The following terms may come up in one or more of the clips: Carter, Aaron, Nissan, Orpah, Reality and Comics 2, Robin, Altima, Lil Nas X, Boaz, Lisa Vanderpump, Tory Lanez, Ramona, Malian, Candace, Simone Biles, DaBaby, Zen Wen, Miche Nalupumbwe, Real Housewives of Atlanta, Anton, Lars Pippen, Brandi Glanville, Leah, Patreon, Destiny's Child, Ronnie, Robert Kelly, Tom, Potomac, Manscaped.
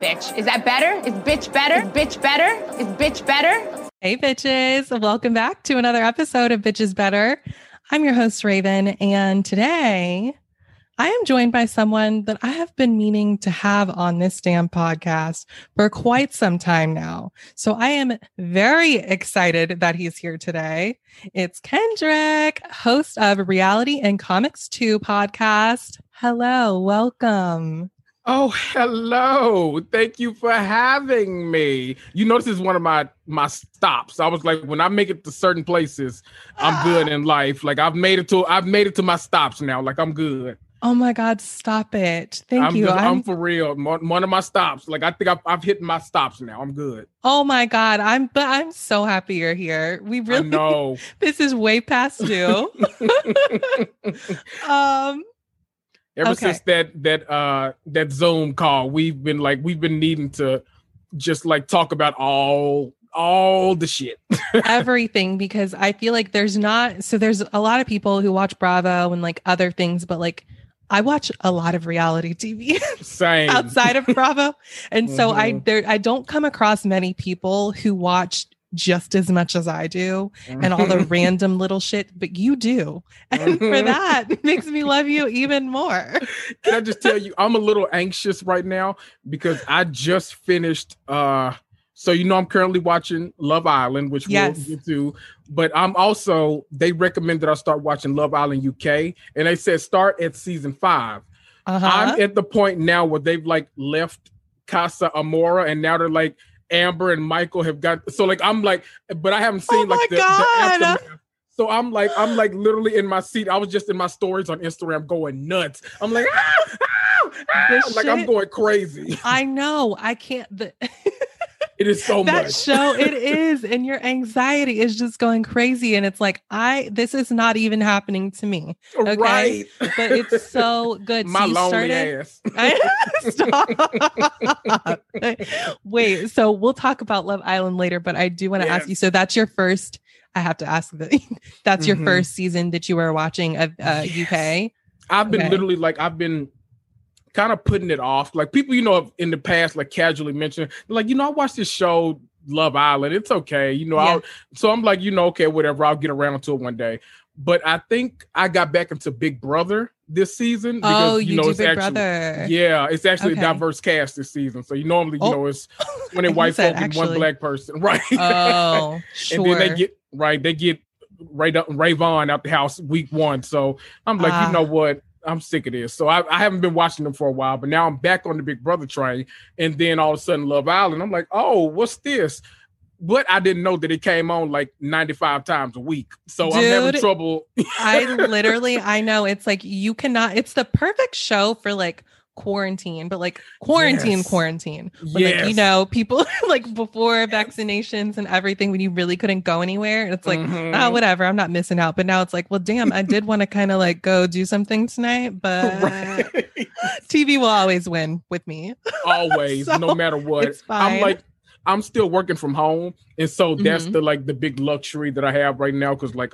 Bitch. Is that better? Is bitch better? Is bitch better? Is bitch better? Hey, bitches. Welcome back to another episode of Bitches Better. I'm your host, Raven, and today I am joined by someone that I have been meaning to have on this damn podcast for quite some time now. So I am very excited that he's here today. It's Kendrick, host of Reality and Comics 2 podcast. Hello. Welcome. Oh, hello. Thank you for having me. You know, this is one of my stops. I was like, when I make it to certain places, I'm good in life. Like I've made it to my stops now. Like I'm good. Oh my God, stop it. Thank you. I'm for real. One of my stops. Like I think I've hit my stops now. I'm good. Oh my God. I'm so happy you're here. We really know this is way past due. Ever since that Zoom call, we've been needing to just like talk about all the shit. Everything, because I feel like there's a lot of people who watch Bravo and like other things, but like I watch a lot of reality TV outside of Bravo. And so I don't come across many people who watch just as much as I do and all the random little shit, but you do. And for that, it makes me love you even more. Can I just tell you, I'm a little anxious right now because I just finished, so you know I'm currently watching Love Island, which we'll get to, but I'm also, they recommend that I start watching Love Island UK, and they said start at season 5. I'm at the point now where they've like left Casa Amora and now they're like, Amber and Michael have got, so like I'm like, but I haven't seen like the aftermath. So I'm like literally in my seat. I was just in my stories on Instagram going nuts. I'm like, like I'm going crazy. I know. I can't. It is so that much. That show, it is. And your anxiety is just going crazy. And it's like, this is not even happening to me. Okay? Right. But it's so good. My ass. Stop. Wait, so we'll talk about Love Island later, but I do want to ask you. So that's your first, I have to ask that's your first season that you were watching of UK? I've been literally like, I've been kind of putting it off. Like people, you know, in the past, like casually mentioned, like, you know, I watched this show, Love Island. It's okay. You know, so I'm like, you know, okay, whatever. I'll get around to it one day. But I think I got back into Big Brother this season. Because, Brother. Yeah, it's actually a diverse cast this season. So you normally, you know, it's when it white folk and one black person. Right. Oh, sure. And then they get Raven out the house week one. So I'm like, you know what? I'm sick of this. So I haven't been watching them for a while, but now I'm back on the Big Brother train. And then all of a sudden Love Island, I'm like, oh, what's this? But I didn't know that it came on like 95 times a week. So I'm having trouble. I know it's like, you cannot, it's the perfect show for like quarantine, but like quarantine. But like, you know, people like before vaccinations and everything, when you really couldn't go anywhere, it's like, oh, whatever, I'm not missing out. But now it's like, well, damn, I did want to kind of like go do something tonight, but TV will always win with me. Always, so, no matter what. I'm like, I'm still working from home. And so that's the big luxury that I have right now. Cause like,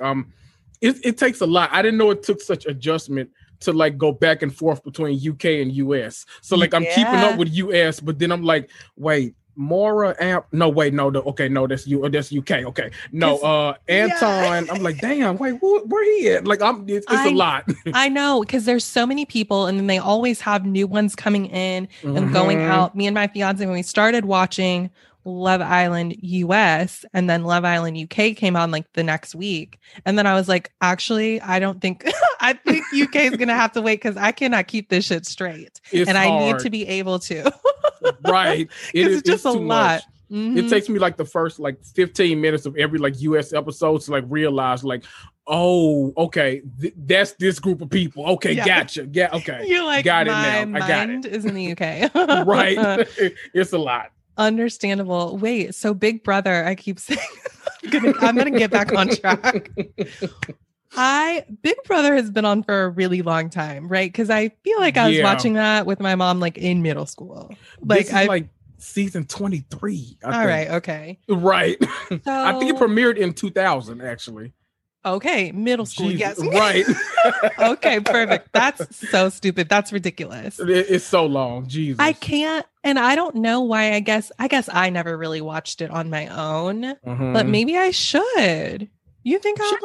it takes a lot. I didn't know it took such adjustment to like go back and forth between UK and US. So like I'm keeping up with US, but then I'm like, wait, Mora Amp. No, wait, no, that's you. That's UK. Okay. No, Anton. Yeah. I'm like, damn, wait, where he at? Like it's a lot. I know. Cause there's so many people and then they always have new ones coming in and going out. Me and my fiance, when we started watching Love Island US and then Love Island UK came on like the next week. And then I was like, actually, I think UK is going to have to wait because I cannot keep this shit straight. I need to be able to. Right. It's just a lot. It takes me like the first like 15 minutes of every like US episode to like realize like, oh, okay, that's this group of people. Okay, gotcha. Yeah, okay. You're like, got my it now. I got mind it. Is in the UK. Right. It's a lot. Understandable. Wait, so Big Brother, I keep saying, I'm gonna get back on track. Big Brother has been on for a really long time, right? Because I feel like I was watching that with my mom, like in middle school. Like this is like season 23. I think. Right. Okay. Right. So, I think it premiered in 2000, actually. Okay, middle school. Jesus, yes, right. Okay, perfect. That's so stupid. That's ridiculous. It's so long. Jesus, I can't. And I don't know why. I guess I never really watched it on my own, but maybe I should. You think I'll like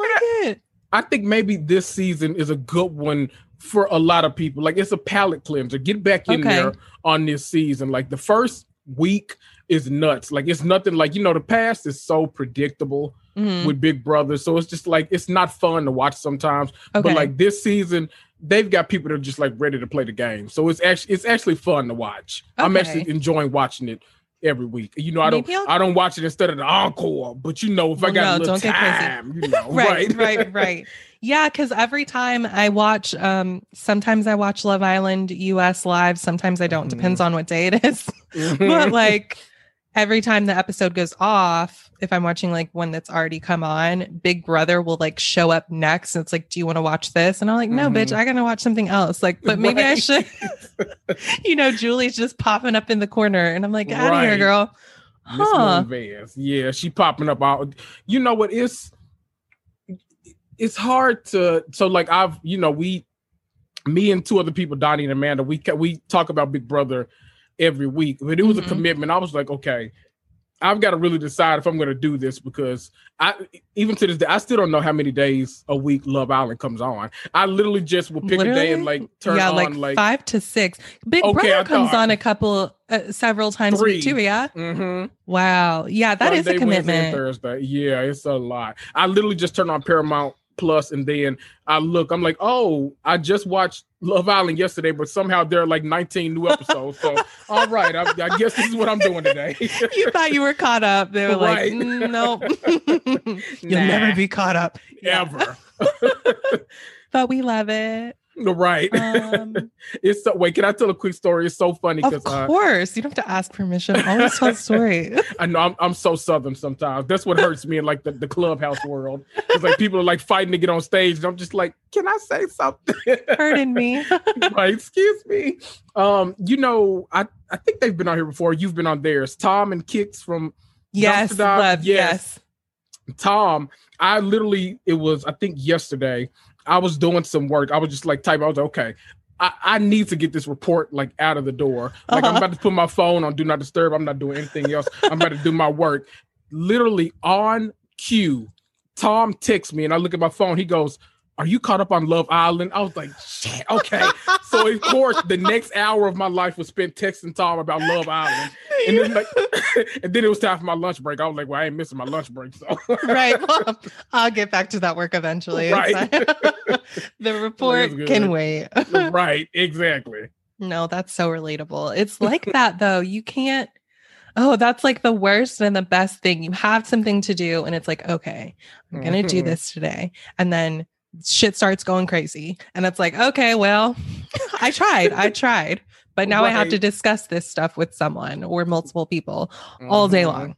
it? I think maybe this season is a good one for a lot of people. Like, it's a palate cleanser. Get back in there on this season. Like, the first week is nuts. Like, it's nothing like, you know, the past is so predictable with Big Brother. So it's just like, it's not fun to watch sometimes. But like this season, they've got people that are just like ready to play the game. So it's actually fun to watch. Okay. I'm actually enjoying watching it every week. You know, I don't watch it instead of the encore, but you know, if I got a little time, you know, right. Yeah, because every time I watch, sometimes I watch Love Island US live. Sometimes I don't. Depends on what day it is. But like every time the episode goes off, if I'm watching like one that's already come on, Big Brother will like show up next. And it's like, do you want to watch this? And I'm like, no, bitch, I gotta watch something else. Like, but maybe I should. You know, Julie's just popping up in the corner, and I'm like, out of here, girl. Huh? Yeah, she popping up out. You know what is? It's hard to, so like I've, you know, me and two other people, Donnie and Amanda, we talk about Big Brother every week, but it was a commitment. I was like, okay, I've got to really decide if I'm going to do this, because even to this day, I still don't know how many days a week Love Island comes on. I literally just will pick a day and like turn on like 5 to 6. Big Brother comes on a couple, several times a week too. Yeah. Wow. Yeah. That Sunday, is a commitment. Wednesday, and Thursday. Yeah. It's a lot. I literally just turn on Paramount Plus, and then I look, I'm like, oh, I just watched Love Island yesterday, but somehow there are like 19 new episodes. So, all right, I guess this is what I'm doing today. You thought you were caught up. They were like, nope. You'll never be caught up. Ever. But we love it. Right. It's so, wait, can I tell a quick story? It's so funny. Of course. You don't have to ask permission. Always tell the story. I know. I'm so Southern sometimes. That's what hurts me in like the clubhouse world. It's like people are like fighting to get on stage. And I'm just like, can I say something? Hurting me. Right. Excuse me. You know, I think they've been on here before. You've been on theirs. Tom and Kix from Love. Yes. Tom, I think yesterday, I was doing some work. I was just like typing. I was like, okay, I need to get this report like out of the door. Like I'm about to put my phone on Do Not Disturb. I'm not doing anything else. I'm about to do my work. Literally on cue, Tom texts me and I look at my phone. He goes, are you caught up on Love Island? I was like, shit, okay. So of course, the next hour of my life was spent texting Tom about Love Island. And then, it was time for my lunch break. I was like, well, I ain't missing my lunch break. So right. Well, I'll get back to that work eventually. Right. The report can wait. Right. Exactly. No, that's so relatable. It's like that though. You can't. Oh, that's like the worst and the best thing. You have something to do and it's like, okay, I'm going to do this today. And then shit starts going crazy. And it's like, okay, well, I tried. But now I have to discuss this stuff with someone or multiple people all day long.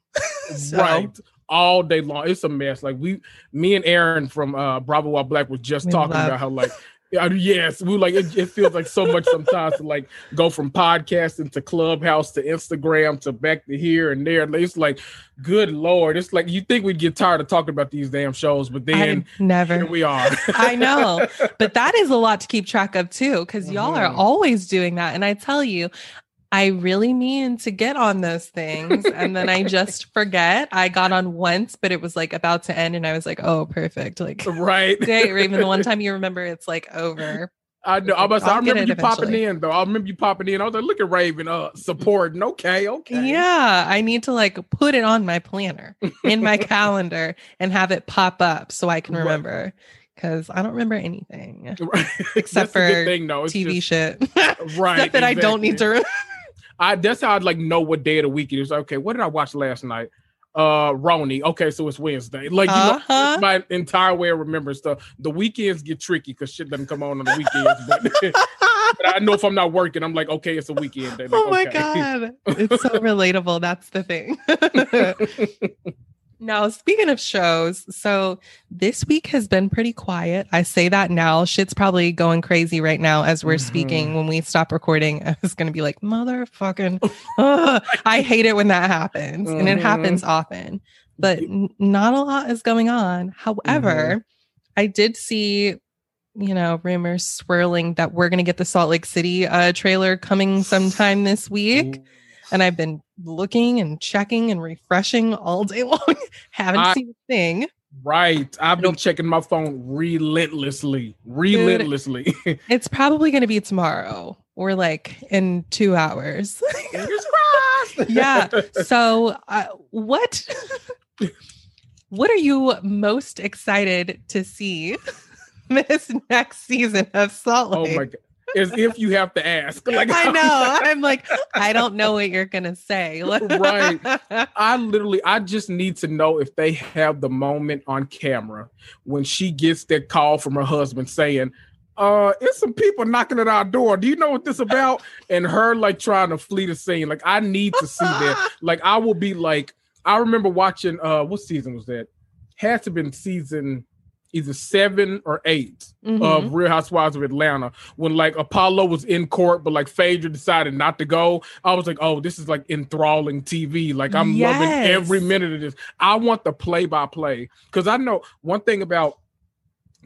So. Right. All day long. It's a mess. Like me and Aaron from Bravo While Black were just talking about how like, yes, we were like, it feels like so much sometimes to like go from podcasting to Clubhouse to Instagram to back to here and there. It's like, good Lord. It's like, you think we'd get tired of talking about these damn shows, but then never. Here we are. I know, but that is a lot to keep track of too, because y'all are always doing that. And I tell you, I really mean to get on those things. And then I just forget. I got on once, but it was like about to end. And I was like, oh, perfect. Like, right. Great, Raven, the one time you remember it's like over. I know. Like, I remember you popping in though. I remember you popping in. I was like, look at Raven supporting. Okay. Yeah. I need to like put it on my planner in my calendar and have it pop up so I can remember. Because I don't remember anything. Right. Except for TV shit. Right. Except that I don't need to remember. That's how I'd like know what day of the week it is. Okay, what did I watch last night? Ronnie. Okay, so it's Wednesday. Like you know, my entire way of remembering stuff. The weekends get tricky because shit doesn't come on the weekends. But I know if I'm not working, I'm like, okay, it's a weekend day. Like, God, it's so relatable. That's the thing. Now, speaking of shows, so this week has been pretty quiet. I say that now. Shit's probably going crazy right now as we're speaking. When we stop recording, I was going to be like, motherfucking, I hate it when that happens. And it happens often. But not a lot is going on. However, I did see, you know, rumors swirling that we're going to get the Salt Lake City trailer coming sometime this week. Ooh. And I've been looking and checking and refreshing all day long. Haven't seen a thing. Right. I've been checking my phone relentlessly. Dude, it's probably going to be tomorrow or like in 2 hours. Fingers crossed. Yeah. So what are you most excited to see this next season of Salt Lake? Oh my God. As if you have to ask. Like, I know. I'm like, I don't know what you're going to say. Right. I just need to know if they have the moment on camera when she gets that call from her husband saying, it's some people knocking at our door. Do you know what this about? And her like trying to flee the scene. Like, I need to see that. Like, I will be like, I remember watching, what season was that? Had to have been season either 7 or 8 of Real Housewives of Atlanta, when like Apollo was in court, but like Phaedra decided not to go. I was like, oh, this is like enthralling TV. Like, I'm loving every minute of this. I want the play-by-play. Because I know one thing about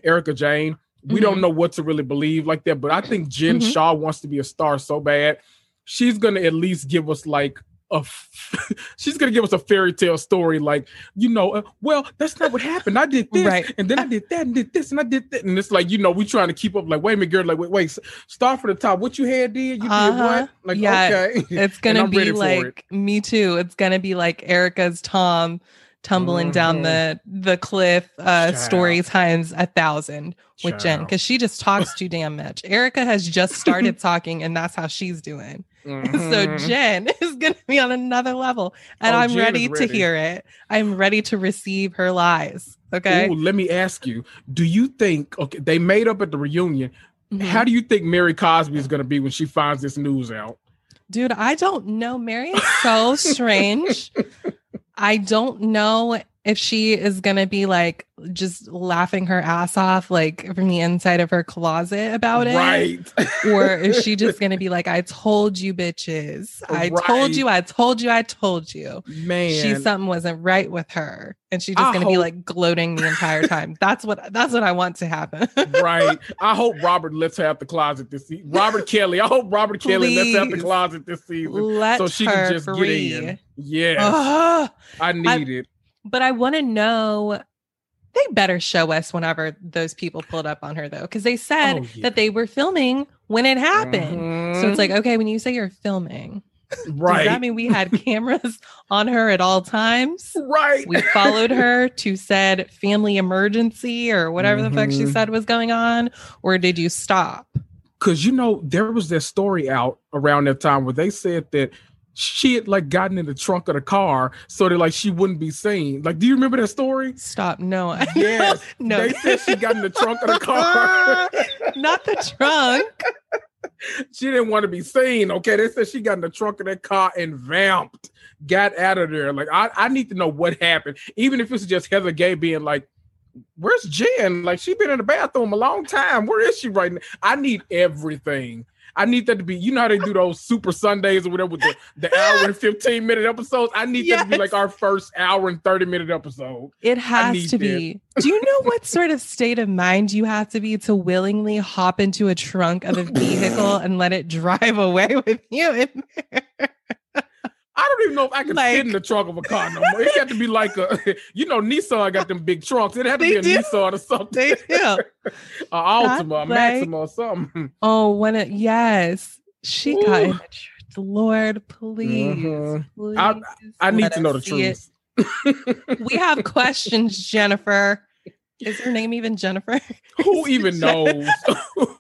Erica Jane, we don't know what to really believe like that, but I think Jen Shaw wants to be a star so bad. She's going to at least give us like she's gonna give us a fairy tale story, like, you know, well, that's not what happened. I did this, right, and then I did that, and did this, and I did that, and it's like, you know, we trying to keep up. Like, wait a minute, girl, like, wait, start from the top. What you had did, you did what? Like, yeah, okay, it's gonna be like Me Too. It's gonna be like Erica's Tom tumbling down the cliff. Story times 1,000 with Jen, because she just talks too damn much. Erica has just started talking, and that's how she's doing. So Jen is going to be on another level, and I'm ready to hear it. I'm ready to receive her lies. Okay. Ooh, let me ask you, do you think, okay, they made up at the reunion. How do you think Mary Cosby is going to be when she finds this news out? Dude, I don't know. Mary is so strange. I don't know if she is going to be like just laughing her ass off, like from the inside of her closet about it. Right. Or is she just going to be like, I told you bitches. I told you, I told you, I told you. Man. Something wasn't right with her. And she's just going to be like gloating the entire time. That's what I want to happen. Right. I hope Robert lets her out the closet this season. I hope Robert Kelly lets her out the closet this season. So she can just get in. Yes. I need it. But I want to know, they better show us whenever those people pulled up on her, though, because they said that they were filming when it happened. So it's like, okay, when you say you're filming, right, does that mean we had cameras on her at all times? Right. We followed her to said family emergency or whatever the fuck she said was going on? Or did you stop? Because, you know, there was that story out around that time where they said that she had like gotten in the trunk of the car so that like she wouldn't be seen. Like, do you remember that story? Stop. No. Yes. No. They said she got in the trunk of the car. Not the trunk. She didn't want to be seen. Okay. They said she got in the trunk of that car and vamped, got out of there. Like, I need to know what happened. Even if it's just Heather Gay being like, where's Jen? Like, she's been in the bathroom a long time. Where is she right now? I need everything. I need that to be, you know how they do those Super Sundays or whatever with the hour and 15-minute episodes? I need that to be like our first hour and 30-minute episode. It has to be. Do you know what sort of state of mind you have to be to willingly hop into a trunk of a vehicle and let it drive away with you in there? I don't even know if I can sit in the trunk of a car no more. It had to be like Nissan got them big trunks. It had to be a Nissan or something. They do. An Altima, a Maxima or something. Oh, yes. She got in the truth. Lord, please. Please I need to know the truth. We have questions, Jennifer. Is her name even Jennifer? Who even knows?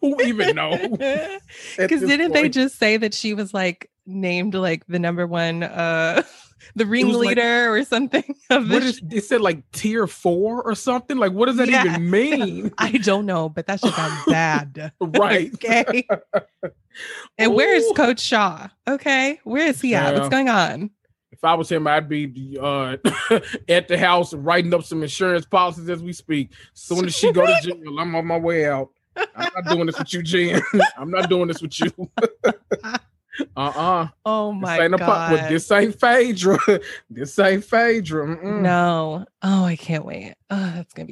Who even knows? Because didn't they just say that she was like named like the number one, the ringleader or something? It said like tier 4 or something. Like, what does that even mean? I don't know, but that shit sounds bad. Right. Okay. And where is Coach Shaw? Okay. Where is he at? What's going on? If I was him, I'd be at the house writing up some insurance policies as we speak. Soon as she go to jail, I'm on my way out. I'm not doing this with you, Jen. I'm not doing this with you. Oh my God. This ain't Phaedra. This ain't Phaedra. No. Oh, I can't wait. Oh, that's gonna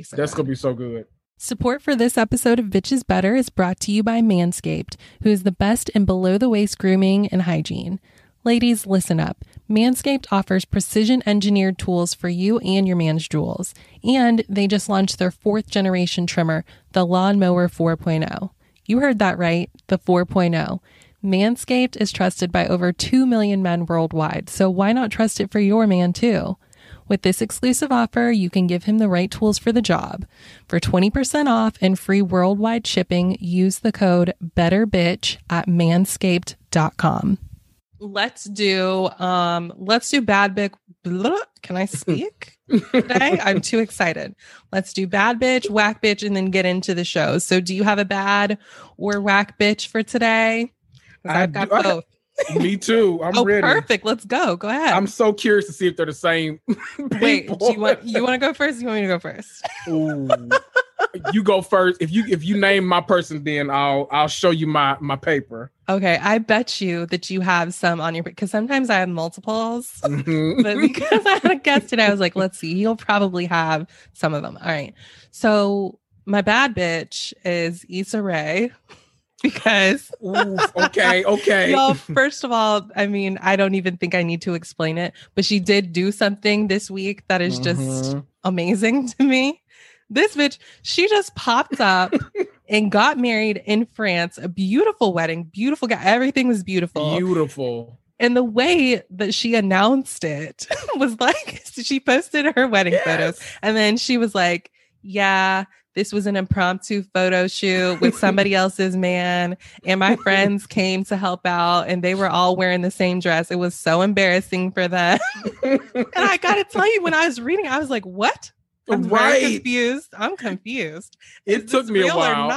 be so good. Support for this episode of Bitches Better is brought to you by Manscaped, who is the best in below-the-waist grooming and hygiene. Ladies, listen up. Manscaped offers precision-engineered tools for you and your man's jewels. And they just launched their 4th-generation trimmer, the Lawnmower 4.0. You heard that right, the 4.0. Manscaped is trusted by over 2 million men worldwide, so why not trust it for your man, too? With this exclusive offer, you can give him the right tools for the job. For 20% off and free worldwide shipping, use the code BETTERBITCH at manscaped.com. Let's do Bad Bitch. Can I speak today? I'm too excited. Let's do Bad Bitch, Whack Bitch, and then get into the show. So do you have a bad or whack bitch for today? I've got both. Me too. I'm ready. Perfect. Let's go. Go ahead. I'm so curious to see if they're the same. Wait, do you want to go first? Or you want me to go first? Ooh. You go first. If you name my person, then I'll show you my paper. Okay. I bet you that you have some on your, because sometimes I have multiples. Mm-hmm. But because I had a guest today, I was like, let's see, he'll probably have some of them. All right. So my bad bitch is Issa Rae. Because ooh, okay y'all, first of all, I mean, I don't even think I need to explain it, but she did do something this week that is just amazing to me. This bitch, she just popped up and got married in France. A beautiful wedding, beautiful guy, everything was beautiful. And the way that she announced it was like, she posted her wedding photos and then she was like, yeah, this was an impromptu photo shoot with somebody else's man. And my friends came to help out and they were all wearing the same dress. It was so embarrassing for them. And I got to tell you, when I was reading, I was like, what? I'm confused. It took me a while.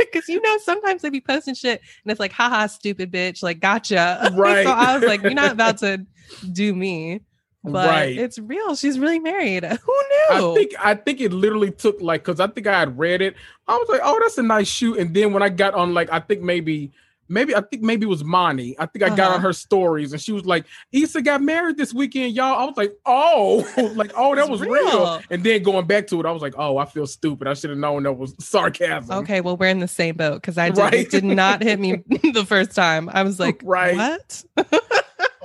Because, you know, sometimes they be posting shit and it's like, haha, stupid bitch. Like, gotcha. Right. So I was like, you're not about to do me. But It's real. She's really married. Who knew? I think it literally took, like, because I think I had read it. I was like, oh, that's a nice shoot. And then when I got on, like, I think maybe it was Monty. I think I got on her stories and she was like, Issa got married this weekend, y'all. I was like, oh, that was real. And then going back to it, I was like, oh, I feel stupid. I should have known that was sarcasm. Okay, well, we're in the same boat because I did not hit me the first time. I was like, what?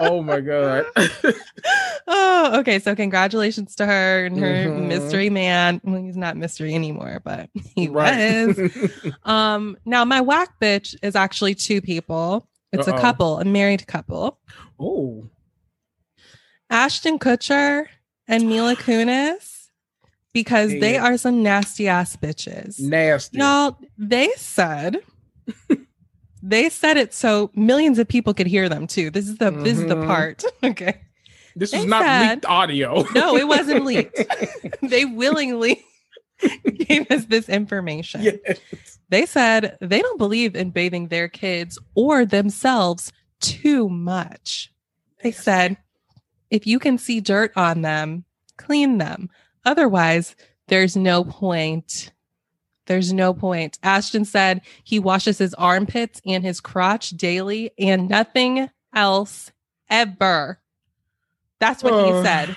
Oh my God. Oh, okay. So congratulations to her and her mystery man. Well, he's not mystery anymore, but he was. Now my whack bitch is actually two people. It's a couple, a married couple. Oh. Ashton Kutcher and Mila Kunis, because they are some nasty ass bitches. Nasty. Y'all, they said it so millions of people could hear them too. This is the part. Okay. This is not leaked audio. No, it wasn't leaked. They willingly gave us this information. Yes. They said they don't believe in bathing their kids or themselves too much. They said, if you can see dirt on them, clean them. Otherwise, there's no point. There's no point. Ashton said he washes his armpits and his crotch daily and nothing else ever. That's what he said.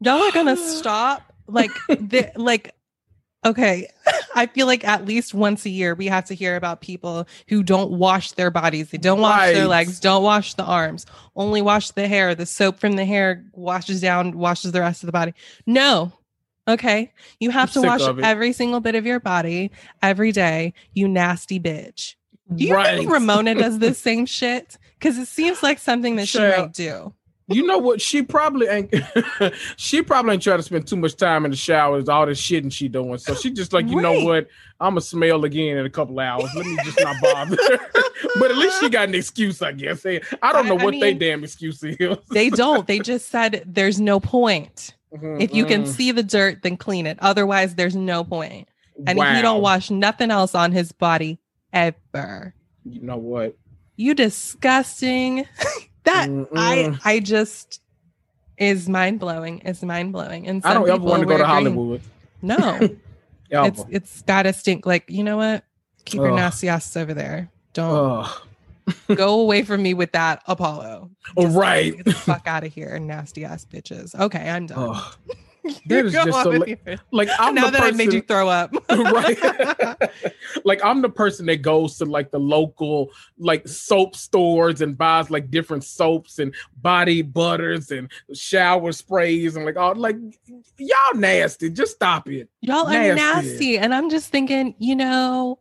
Y'all are going to stop. Like, okay. I feel like at least once a year, we have to hear about people who don't wash their bodies. They don't wash their legs. Don't wash the arms. Only wash the hair. The soap from the hair washes down, washes the rest of the body. No. Okay, you have to wash every single bit of your body every day, you nasty bitch. Do you think Ramona does this same shit? Because it seems like something that she might do. You know what? She probably ain't trying to spend too much time in the shower. All this shit and she doing. So she just like, you know what? I'm going to smell again in a couple hours. Let me just not bother. But at least she got an excuse, I guess. I don't know what they damn excuse is. They don't. They just said there's no point. If you can see the dirt, then clean it. Otherwise, there's no point. And if you don't wash nothing else on his body ever. You know what? You disgusting. That I just is mind blowing. It's mind blowing. And I don't ever want to go to Hollywood. No. it's gotta stink. Like, you know what? Keep your nasty ass over there. Don't go away from me with that, Apollo. Just get the fuck out of here, nasty ass bitches. Okay, I'm done. That is just so like I'm now that person, I made you throw up. Right. Like I'm the person that goes to like the local like soap stores and buys like different soaps and body butters and shower sprays and like all like y'all nasty. Just stop it. Y'all are nasty. And I'm just thinking, you know,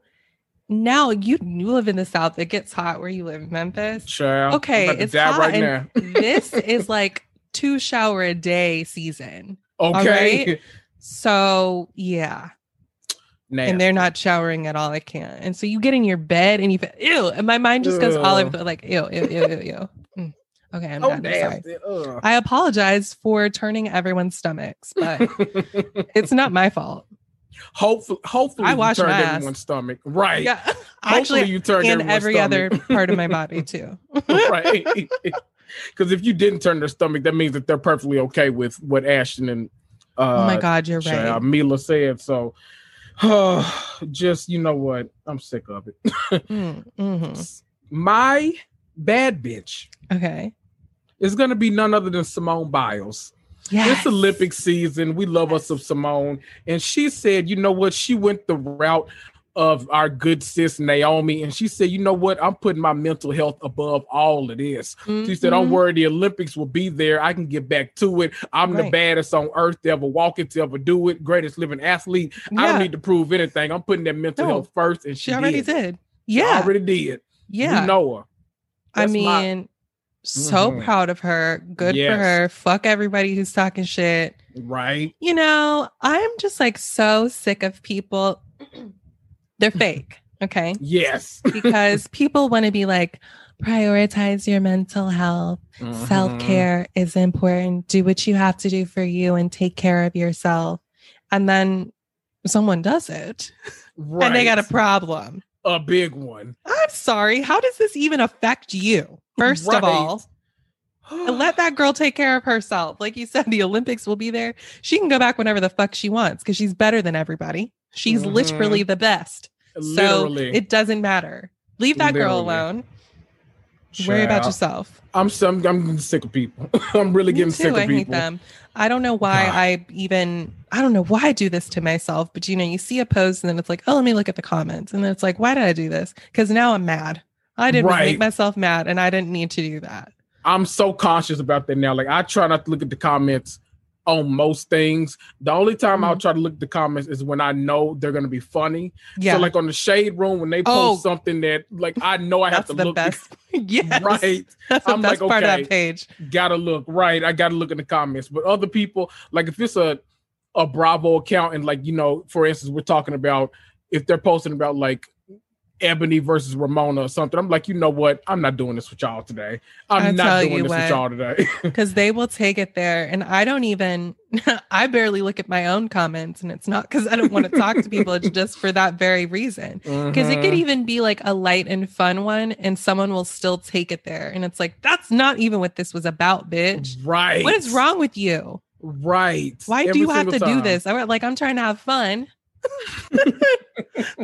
now you live in the South. It gets hot where you live in Memphis. Sure. Okay. It's hot right now. This is like 2 shower a day season. Okay. Right? So yeah. Nasty. And they're not showering at all. I can't. And so you get in your bed and you feel ew. And my mind just goes all over the like ew. Okay, I'm not sorry. I apologize for turning everyone's stomachs, but it's not my fault. Hopefully I wash my ass. Everyone's stomach. Right. Yeah. Hopefully you turned everyone's stomach. Other part of my body too. Right. Because if you didn't turn their stomach, that means that they're perfectly okay with what Ashton and oh my God, you're right. Mila said. So just you know what? I'm sick of it. My bad bitch. Okay. It's gonna be none other than Simone Biles. Yes. It's Olympic season. We love us of Simone. And she said, you know what? She went the route of our good sis, Naomi. And she said, you know what? I'm putting my mental health above all of this. Mm-hmm. She said, don't worry. The Olympics will be there. I can get back to it. I'm the baddest on earth to ever walk it, to ever do it. Greatest living athlete. Yeah. I don't need to prove anything. I'm putting that mental health first. And she already did. Yeah. She already did. Yeah. You know her. That's I mean... So proud of her. Good for her. Fuck everybody who's talking shit. Right. You know, I'm just like so sick of people. They're fake. Okay. Yes. Because people want to be like, prioritize your mental health. Self-care is important. Do what you have to do for you and take care of yourself. And then someone does it. Right. And they got a problem. A big one. I'm sorry. How does this even affect you? First of all, and let that girl take care of herself. Like you said, the Olympics will be there. She can go back whenever the fuck she wants because she's better than everybody. She's literally the best. Literally. So it doesn't matter. Leave that girl alone. Child. Worry about yourself. I'm getting sick of people. I'm really getting sick of people. I hate them. I don't know why I don't know why I do this to myself. But, you know, you see a post and then it's like, oh, let me look at the comments. And then it's like, why did I do this? Because now I'm mad. I didn't make myself mad, and I didn't need to do that. I'm so conscious about that now. Like, I try not to look at the comments on most things. The only time I'll try to look at the comments is when I know they're going to be funny. Yeah. So, like, on the Shade Room, when they post something that, like, I know I have to look. That's the best. Yes. Right. That's the best part of that page. Gotta look. Right. I gotta look in the comments. But other people, like, if it's a Bravo account, and, like, you know, for instance, we're talking about if they're posting about, like, Ebony versus Ramona or something. I'm like, you know what? I'm not doing this with y'all today. I'm not doing this with y'all today. Because they will take it there. And I don't even, I barely look at my own comments. And it's not because I don't want to talk to people. It's just for that very reason. Because it could even be like a light and fun one and someone will still take it there. And it's like, that's not even what this was about, bitch. Right. What is wrong with you? Right. Why do you have to do this? I'm trying to have fun.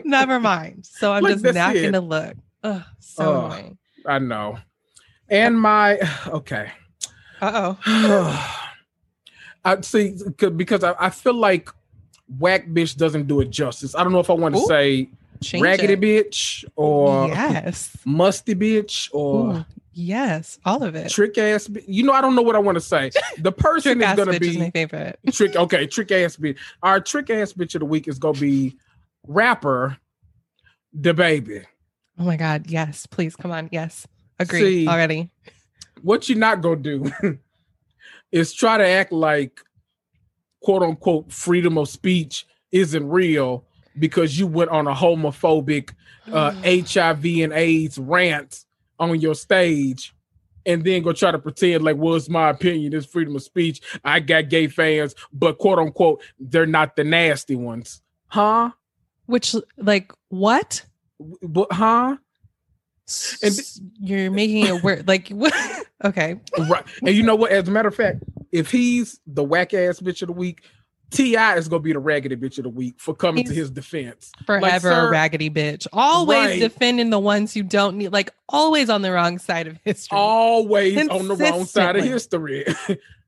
Never mind. So I'm like, just not gonna look. Ugh, so annoying. I know. And my I see because I feel like whack bitch doesn't do it justice. I don't know if I want to say raggedy bitch or musty bitch or all of it. Trick ass. You know, I don't know what I want to say. The person is going to be my favorite. Trick ass bitch. Our trick ass bitch of the week is going to be rapper DaBaby. Oh my God. Yes. Please. Come on. Yes. Agree already. What you're not going to do is try to act like quote unquote freedom of speech isn't real because you went on a homophobic HIV and AIDS rant on your stage and then go try to pretend like, well, it's my opinion, it's freedom of speech. I got gay fans, but quote unquote, they're not the nasty ones. Huh? Which, like, what? Huh? And you're making it work. Like, what? Okay. Right. And you know what? As a matter of fact, if he's the whack ass bitch of the week, T.I. is gonna be the raggedy bitch of the week for coming to his defense. Forever a raggedy bitch. Always defending the ones you don't need. Like always on the wrong side of history. Always on the wrong side of history.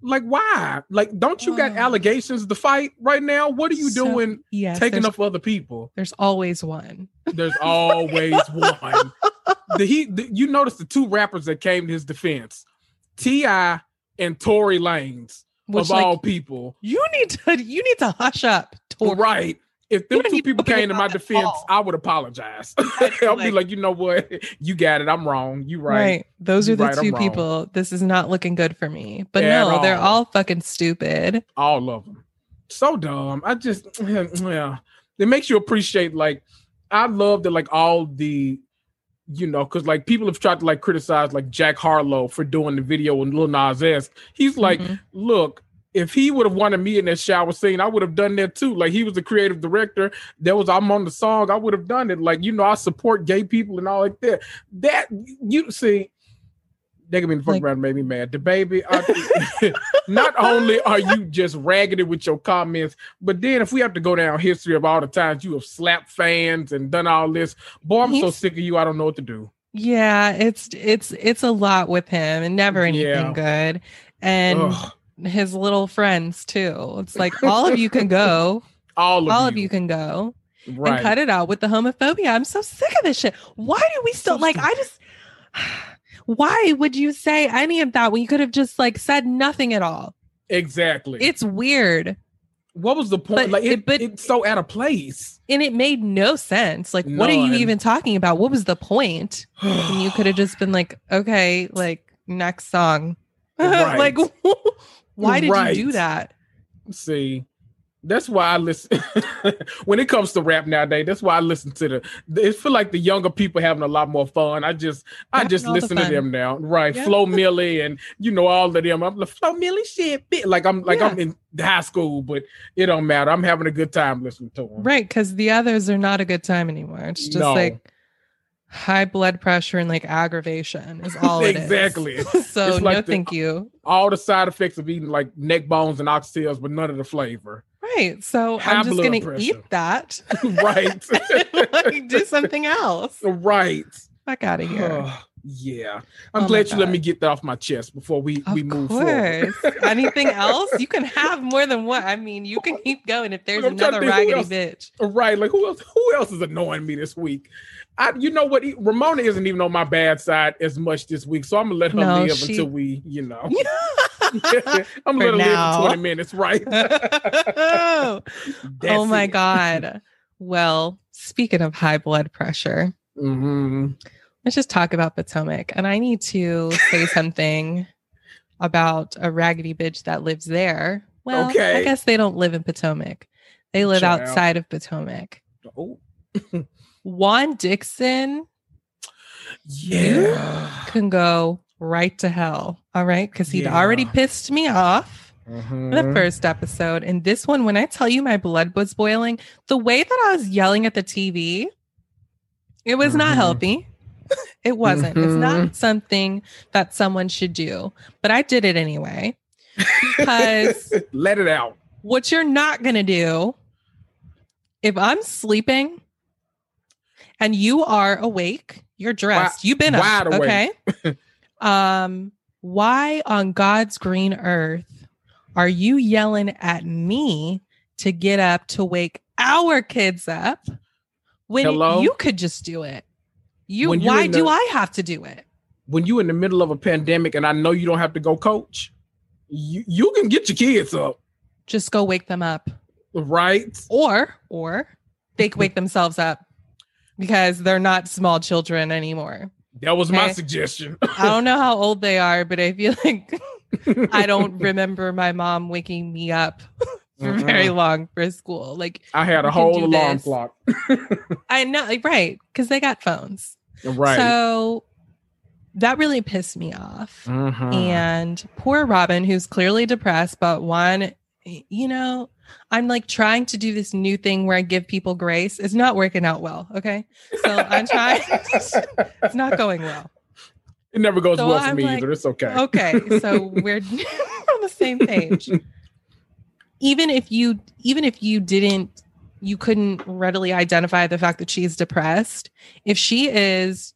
Like why? Like don't you got allegations to fight right now? What are you doing? Yes, taking up other people. There's always one. There's always one. You notice the two rappers that came to his defense, T.I. and Tory Lanez. Which, of all people, you need to hush up, Tori. Right? If them two people came to my defense, I would apologize. I'll be like, you know what? You got it. I'm wrong. You right. Right. Those are the two people. This is not looking good for me. But no, they're all fucking stupid. All of them. So dumb. I just it makes you appreciate. Like I love that. Like all the. You know, because like people have tried to like criticize like Jack Harlow for doing the video with Lil Nas X. He's like, look, if he would have wanted me in that shower scene, I would have done that too. Like he was the creative director. I'm on the song. I would have done it. Like, you know, I support gay people and all like that. That you see, they can be in the fuck around and made me mad. DaBaby, not only are you just raggedy with your comments, but then if we have to go down history of all the times you have slapped fans and done all this, boy, I'm so sick of you. I don't know what to do. Yeah, it's a lot with him and never anything good. And his little friends too. It's like all of you can go. all of you can go. Right. And cut it out with the homophobia. I'm so sick of this shit. Why do we still why would you say any of that when you could have just like said nothing at all? Exactly. It's weird. What was the point? But, like, it's so out of place. And it made no sense. Like, None. What are you even talking about? What was the point? And you could have just been like, okay, like next song. Like, why did you do that? See, that's why I listen. When it comes to rap nowadays, that's why I listen to it feel like the younger people having a lot more fun. I just listen to them now. Right. Yeah. Flo Milli and you know, all of them. I'm like, Flo Milli shit. Bitch. Like I'm in high school, but it don't matter. I'm having a good time listening to them. Right. Cause the others are not a good time anymore. It's just like high blood pressure and like aggravation is all exactly. It is. So like thank you. All the side effects of eating like neck bones and oxtails, but none of the flavor. Right. So I'm just going to eat that. Right. Like, do something else. Right. Fuck out of here. Yeah. I'm glad you let me get that off my chest before we move forward. Anything else? You can have more than one. I mean, you can keep going if there's another raggedy bitch. Right. Like who else is annoying me this week? You know what? Ramona isn't even on my bad side as much this week. So I'm going to let her live until we, you know. I'm going to live for 20 minutes, right? Oh my God. Well, speaking of high blood pressure, let's just talk about Potomac. And I need to say something about a raggedy bitch that lives there. Well, I guess they don't live in Potomac. They live outside of Potomac. Oh. Juan Dixon. Yeah. You can go right to hell. All right. Because he'd already pissed me off the first episode. And this one, when I tell you my blood was boiling, the way that I was yelling at the TV, it was not healthy. It wasn't. It's not something that someone should do. But I did it anyway. Because let it out. What you're not going to do, if I'm sleeping and you are awake, you're dressed, you've been up, okay? Why on God's green earth are you yelling at me to get up to wake our kids up when you could just do it? Why do I have to do it? When you're in the middle of a pandemic and I know you don't have to go coach, you can get your kids up. Just go wake them up. Right. Or they can wake themselves up because they're not small children anymore. That was my suggestion. I don't know how old they are, but I feel like I don't remember my mom waking me up for very long for school. Like I had a whole alarm clock. I know, right? Because they got phones, right? So that really pissed me off. And poor Robin, who's clearly depressed, but you know, I'm like trying to do this new thing where I give people grace. It's not working out well. Okay. So I'm trying. It's not going well. It never goes well for me either. It's okay. Okay. So we're on the same page. even if you couldn't readily identify the fact that she's depressed, if she is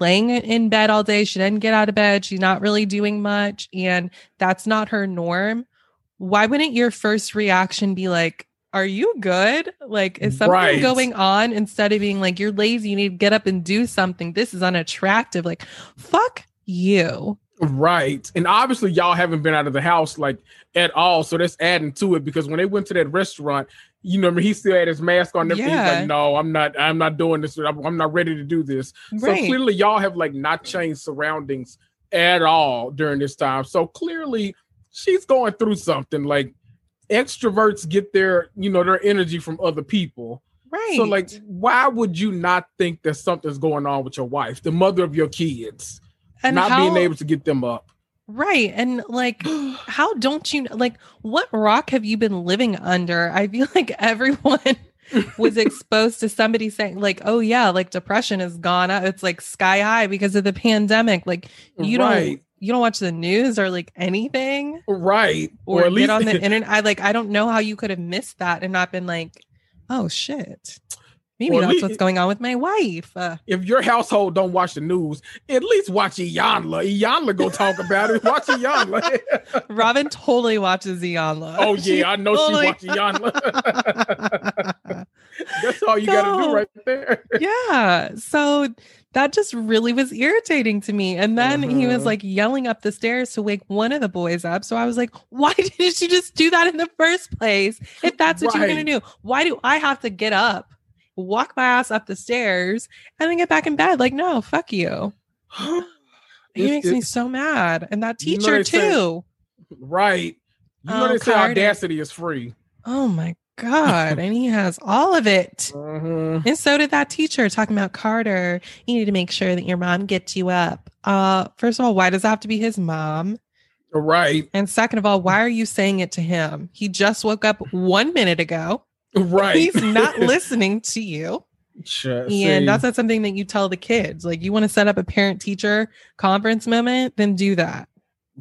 laying in bed all day, she didn't get out of bed, she's not really doing much, and that's not her norm, why wouldn't your first reaction be like, are you good? Like, is something going on? Instead of being like, you're lazy, you need to get up and do something, this is unattractive, like, fuck you. Right. And obviously y'all haven't been out of the house like at all, so that's adding to it, because when they went to that restaurant, you know, he still had his mask on and everything. Yeah. He's like, no, I'm not doing this. I'm not ready to do this. Right. So clearly y'all have like not changed surroundings at all during this time. So clearly she's going through something. Like, extroverts get their, you know, their energy from other people. Right. So like, why would you not think that something's going on with your wife, the mother of your kids? And not being able to get them up. Right. And like, how don't you, like, what rock have you been living under? I feel like everyone was exposed to somebody saying like, oh yeah, like depression is gone up, it's like sky high because of the pandemic. Like, you don't watch the news or like anything. Right. Or at least get on the internet. I don't know how you could have missed that and not been like, oh shit, maybe that's what's going on with my wife. If your household don't watch the news, at least watch Iyanla. Iyanla go talk about it. Watch Iyanla. Robin totally watches Iyanla. Oh yeah, I know she watches Iyanla. That's all you got to do right there. Yeah. So that just really was irritating to me. And then he was like yelling up the stairs to wake one of the boys up. So I was like, why didn't you just do that in the first place? If that's what you're going to do, why do I have to get up, walk my ass up the stairs, and then get back in bed? Like, no, fuck you. He makes me so mad. And that teacher, you know, too. Say, right. You know, they say audacity is free. Oh my God. And he has all of it. Mm-hmm. And so did that teacher, talking about Carter. You need to make sure that your mom gets you up. First of all, why does it have to be his mom? Right. And second of all, why are you saying it to him? He just woke up 1 minute ago. Right. He's not listening to you. Just and that's not something that you tell the kids. Like, you want to set up a parent-teacher conference moment, then do that.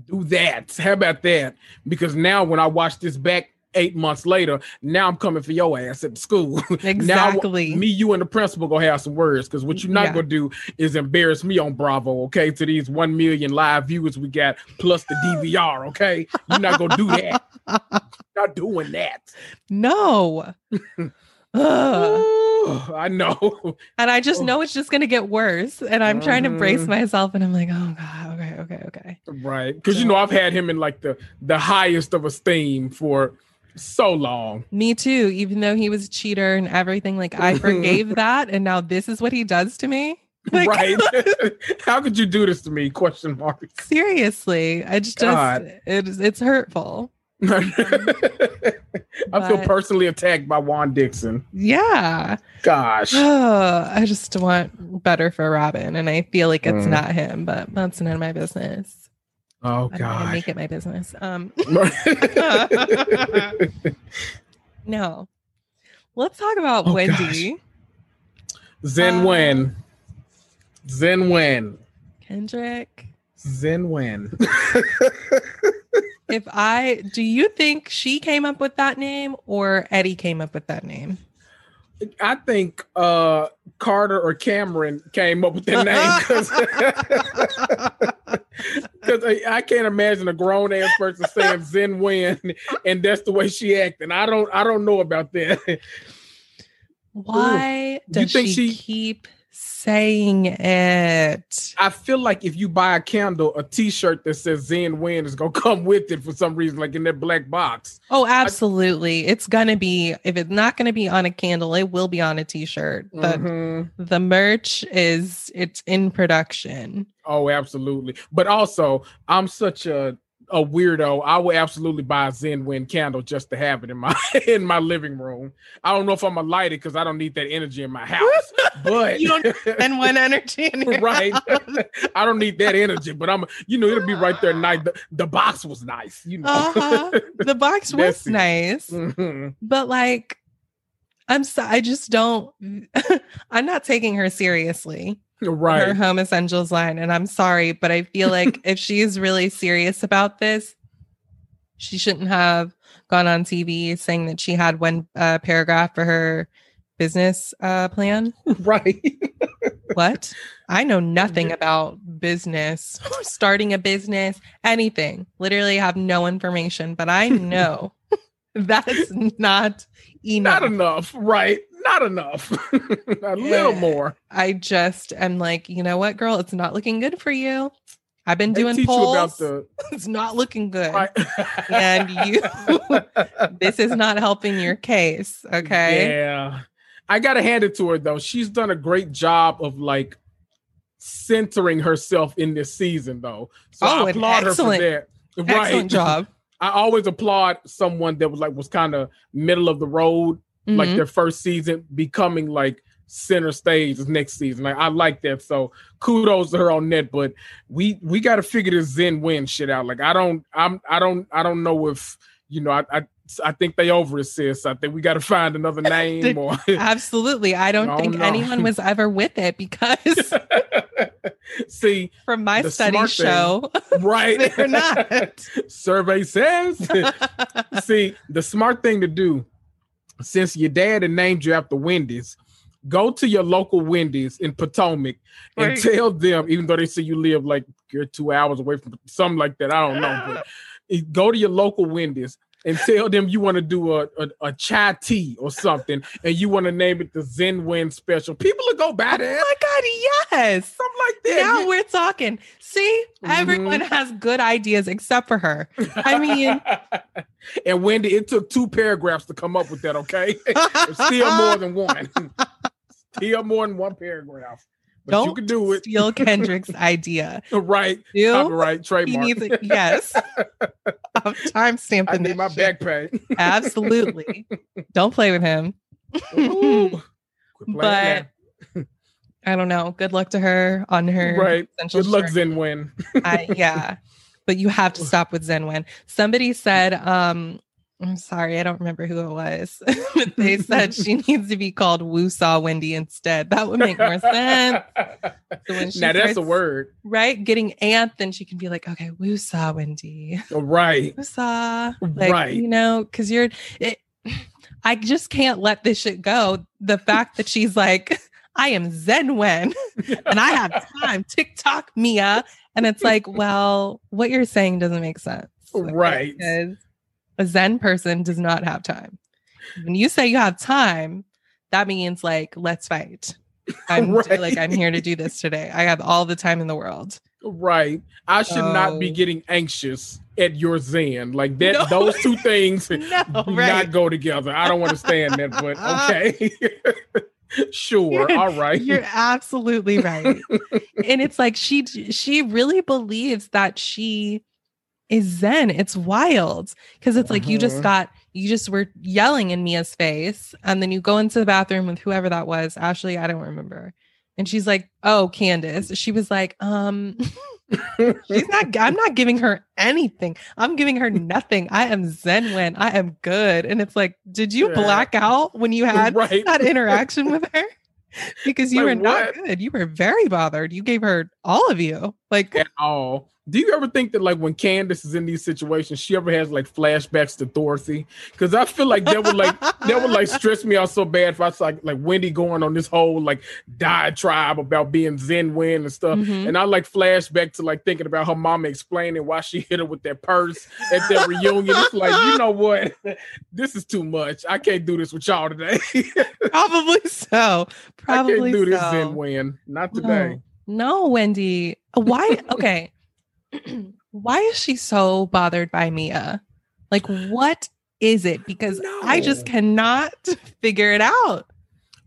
Do that. How about that? Because now when I watch this back 8 months later, now I'm coming for your ass at school. Exactly. Now, me, you, and the principal gonna have some words, because what you're not gonna do is embarrass me on Bravo, okay? To these 1 million live viewers we got, plus the DVR, okay? You're not gonna do that. Not doing that. No. I know. And I just know it's just going to get worse. And I'm trying to brace myself. And I'm like, oh God, okay. Right. Because, you know, I've had him in like the highest of esteem for so long. Me too. Even though he was a cheater and everything, like, I forgave that. And now this is what he does to me. Like, right. How could you do this to me? Question mark. Seriously. I it's hurtful. I feel personally attacked by Juan Dixon. Yeah. Gosh. I just want better for Robin, and I feel like it's not him, but that's none of my business. Oh God. I make it my business. No. Let's talk about Wendy. Gosh. Zen Wen. Kendrick. Zen Wen. Do you think she came up with that name or Eddie came up with that name? I think Carter or Cameron came up with that name, because I can't imagine a grown ass person saying Zen Wen and that's the way she acting. I don't know about that. Why does she keep saying it? I feel like if you buy a candle, a t-shirt that says Zen Wen is gonna come with it for some reason, like in that black box. Oh, absolutely. It's gonna be, if it's not gonna be on a candle, it will be on a t-shirt. But the merch it's in production. Oh, absolutely. But also, I'm such a weirdo. I would absolutely buy a Zen Wen candle just to have it in my living room. I don't know if I'm gonna light it because I don't need that energy in my house. But you don't Zen Wen energy, in your right? House. I don't need that energy, but I'm, you know, it'll be right there at night. The box was nice, you know. The box was nice, but like, I just don't. I'm not taking her seriously. Right. Her home essentials line. And I'm sorry, but I feel like if she's really serious about this, She shouldn't have gone on TV saying that she had one paragraph for her business plan. Right. What? I know nothing about business, starting a business, anything. Literally have no information, but I know that's not enough. Not enough, right? Not enough. A little more. I just am like, you know what, girl? It's not looking good for you. I've been doing polls. It's not looking good. Right. And you, this is not helping your case. Okay. Yeah. I got to hand it to her though. She's done a great job of like centering herself in this season though. So I applaud her for that. Right. Excellent job. I always applaud someone that was kind of middle of the road, mm-hmm. like their first season becoming like center stage next season. Like I like that. So kudos to her on that. But we gotta figure this Zen Wen shit out. Like I don't know if you know I think they over it, sis. I think we gotta find another name or absolutely. I don't think anyone was ever with it because see from my study show thing, right they're not. Survey says see the smart thing to do since your dad had named you after Wendy's. Go to your local Wendy's in Potomac and tell them, even though they say you live like you're 2 hours away from something like that. I don't know. But go to your local Wendy's and tell them you want to do a chai tea or something and you want to name it the Zen Wen special. People will go buy that. Oh my God, yes. Something like that. Now we're talking. See, everyone has good ideas except for her. I mean. And Wendy, it took 2 paragraphs to come up with that, okay? Still more than one. Steal more than one paragraph. But don't you can do it. Steal Kendrick's idea. Right. Copyright, trademark. Yes. I'm time stamping. I need my back pay. Absolutely. Don't play with him. Ooh. But I don't know. Good luck to her on her. Right. Good luck, Zen Wen. Yeah. But you have to stop with Zen Wen. Somebody said, I'm sorry, I don't remember who it was. But they said she needs to be called Woosaw Wendy instead. That would make more sense. So when she now starts, that's a word. Right? Getting amped, then she can be like, okay, Woosaw Wendy. Right. Woosaw. Like, right. You know, because I just can't let this shit go. The fact that she's like, I am Zen Wen and I have time. TikTok Mia. And it's like, well, what you're saying doesn't make sense. Okay? Right. Because a Zen person does not have time. When you say you have time, that means like, let's fight. I'm right. Like, I'm here to do this today. I have all the time in the world. Right. I should not be getting anxious at your Zen. Like that, no. Those two things do not go together. I don't understand that, but okay. Sure. All right. You're absolutely right. And it's like, she really believes that she is Zen. It's wild because it's like you just were yelling in Mia's face and then you go into the bathroom with whoever that was, Ashley, I don't remember, and she's like, oh, Candace. She was like, I'm not giving her anything, I'm giving her nothing, I am Zen Wen, I am good. And it's like, did you black out when you had that interaction with her? Because you were not good. You were very bothered. You gave her all of you. Like at all. Do you ever think that like when Candace is in these situations, she ever has like flashbacks to Dorothy? Because I feel like that would stress me out so bad if I saw like Wendy going on this whole like diatribe about being Zen Wen and stuff. Mm-hmm. And I like flashback to like thinking about her mama explaining why she hit her with that purse at that reunion. It's like, you know what? This is too much. I can't do this with y'all today. Probably so. Probably I can't do this Zen Wen. Not today. No, Wendy. Why? Okay. Why is she so bothered by Mia? Like, what is it? Because I just cannot figure it out.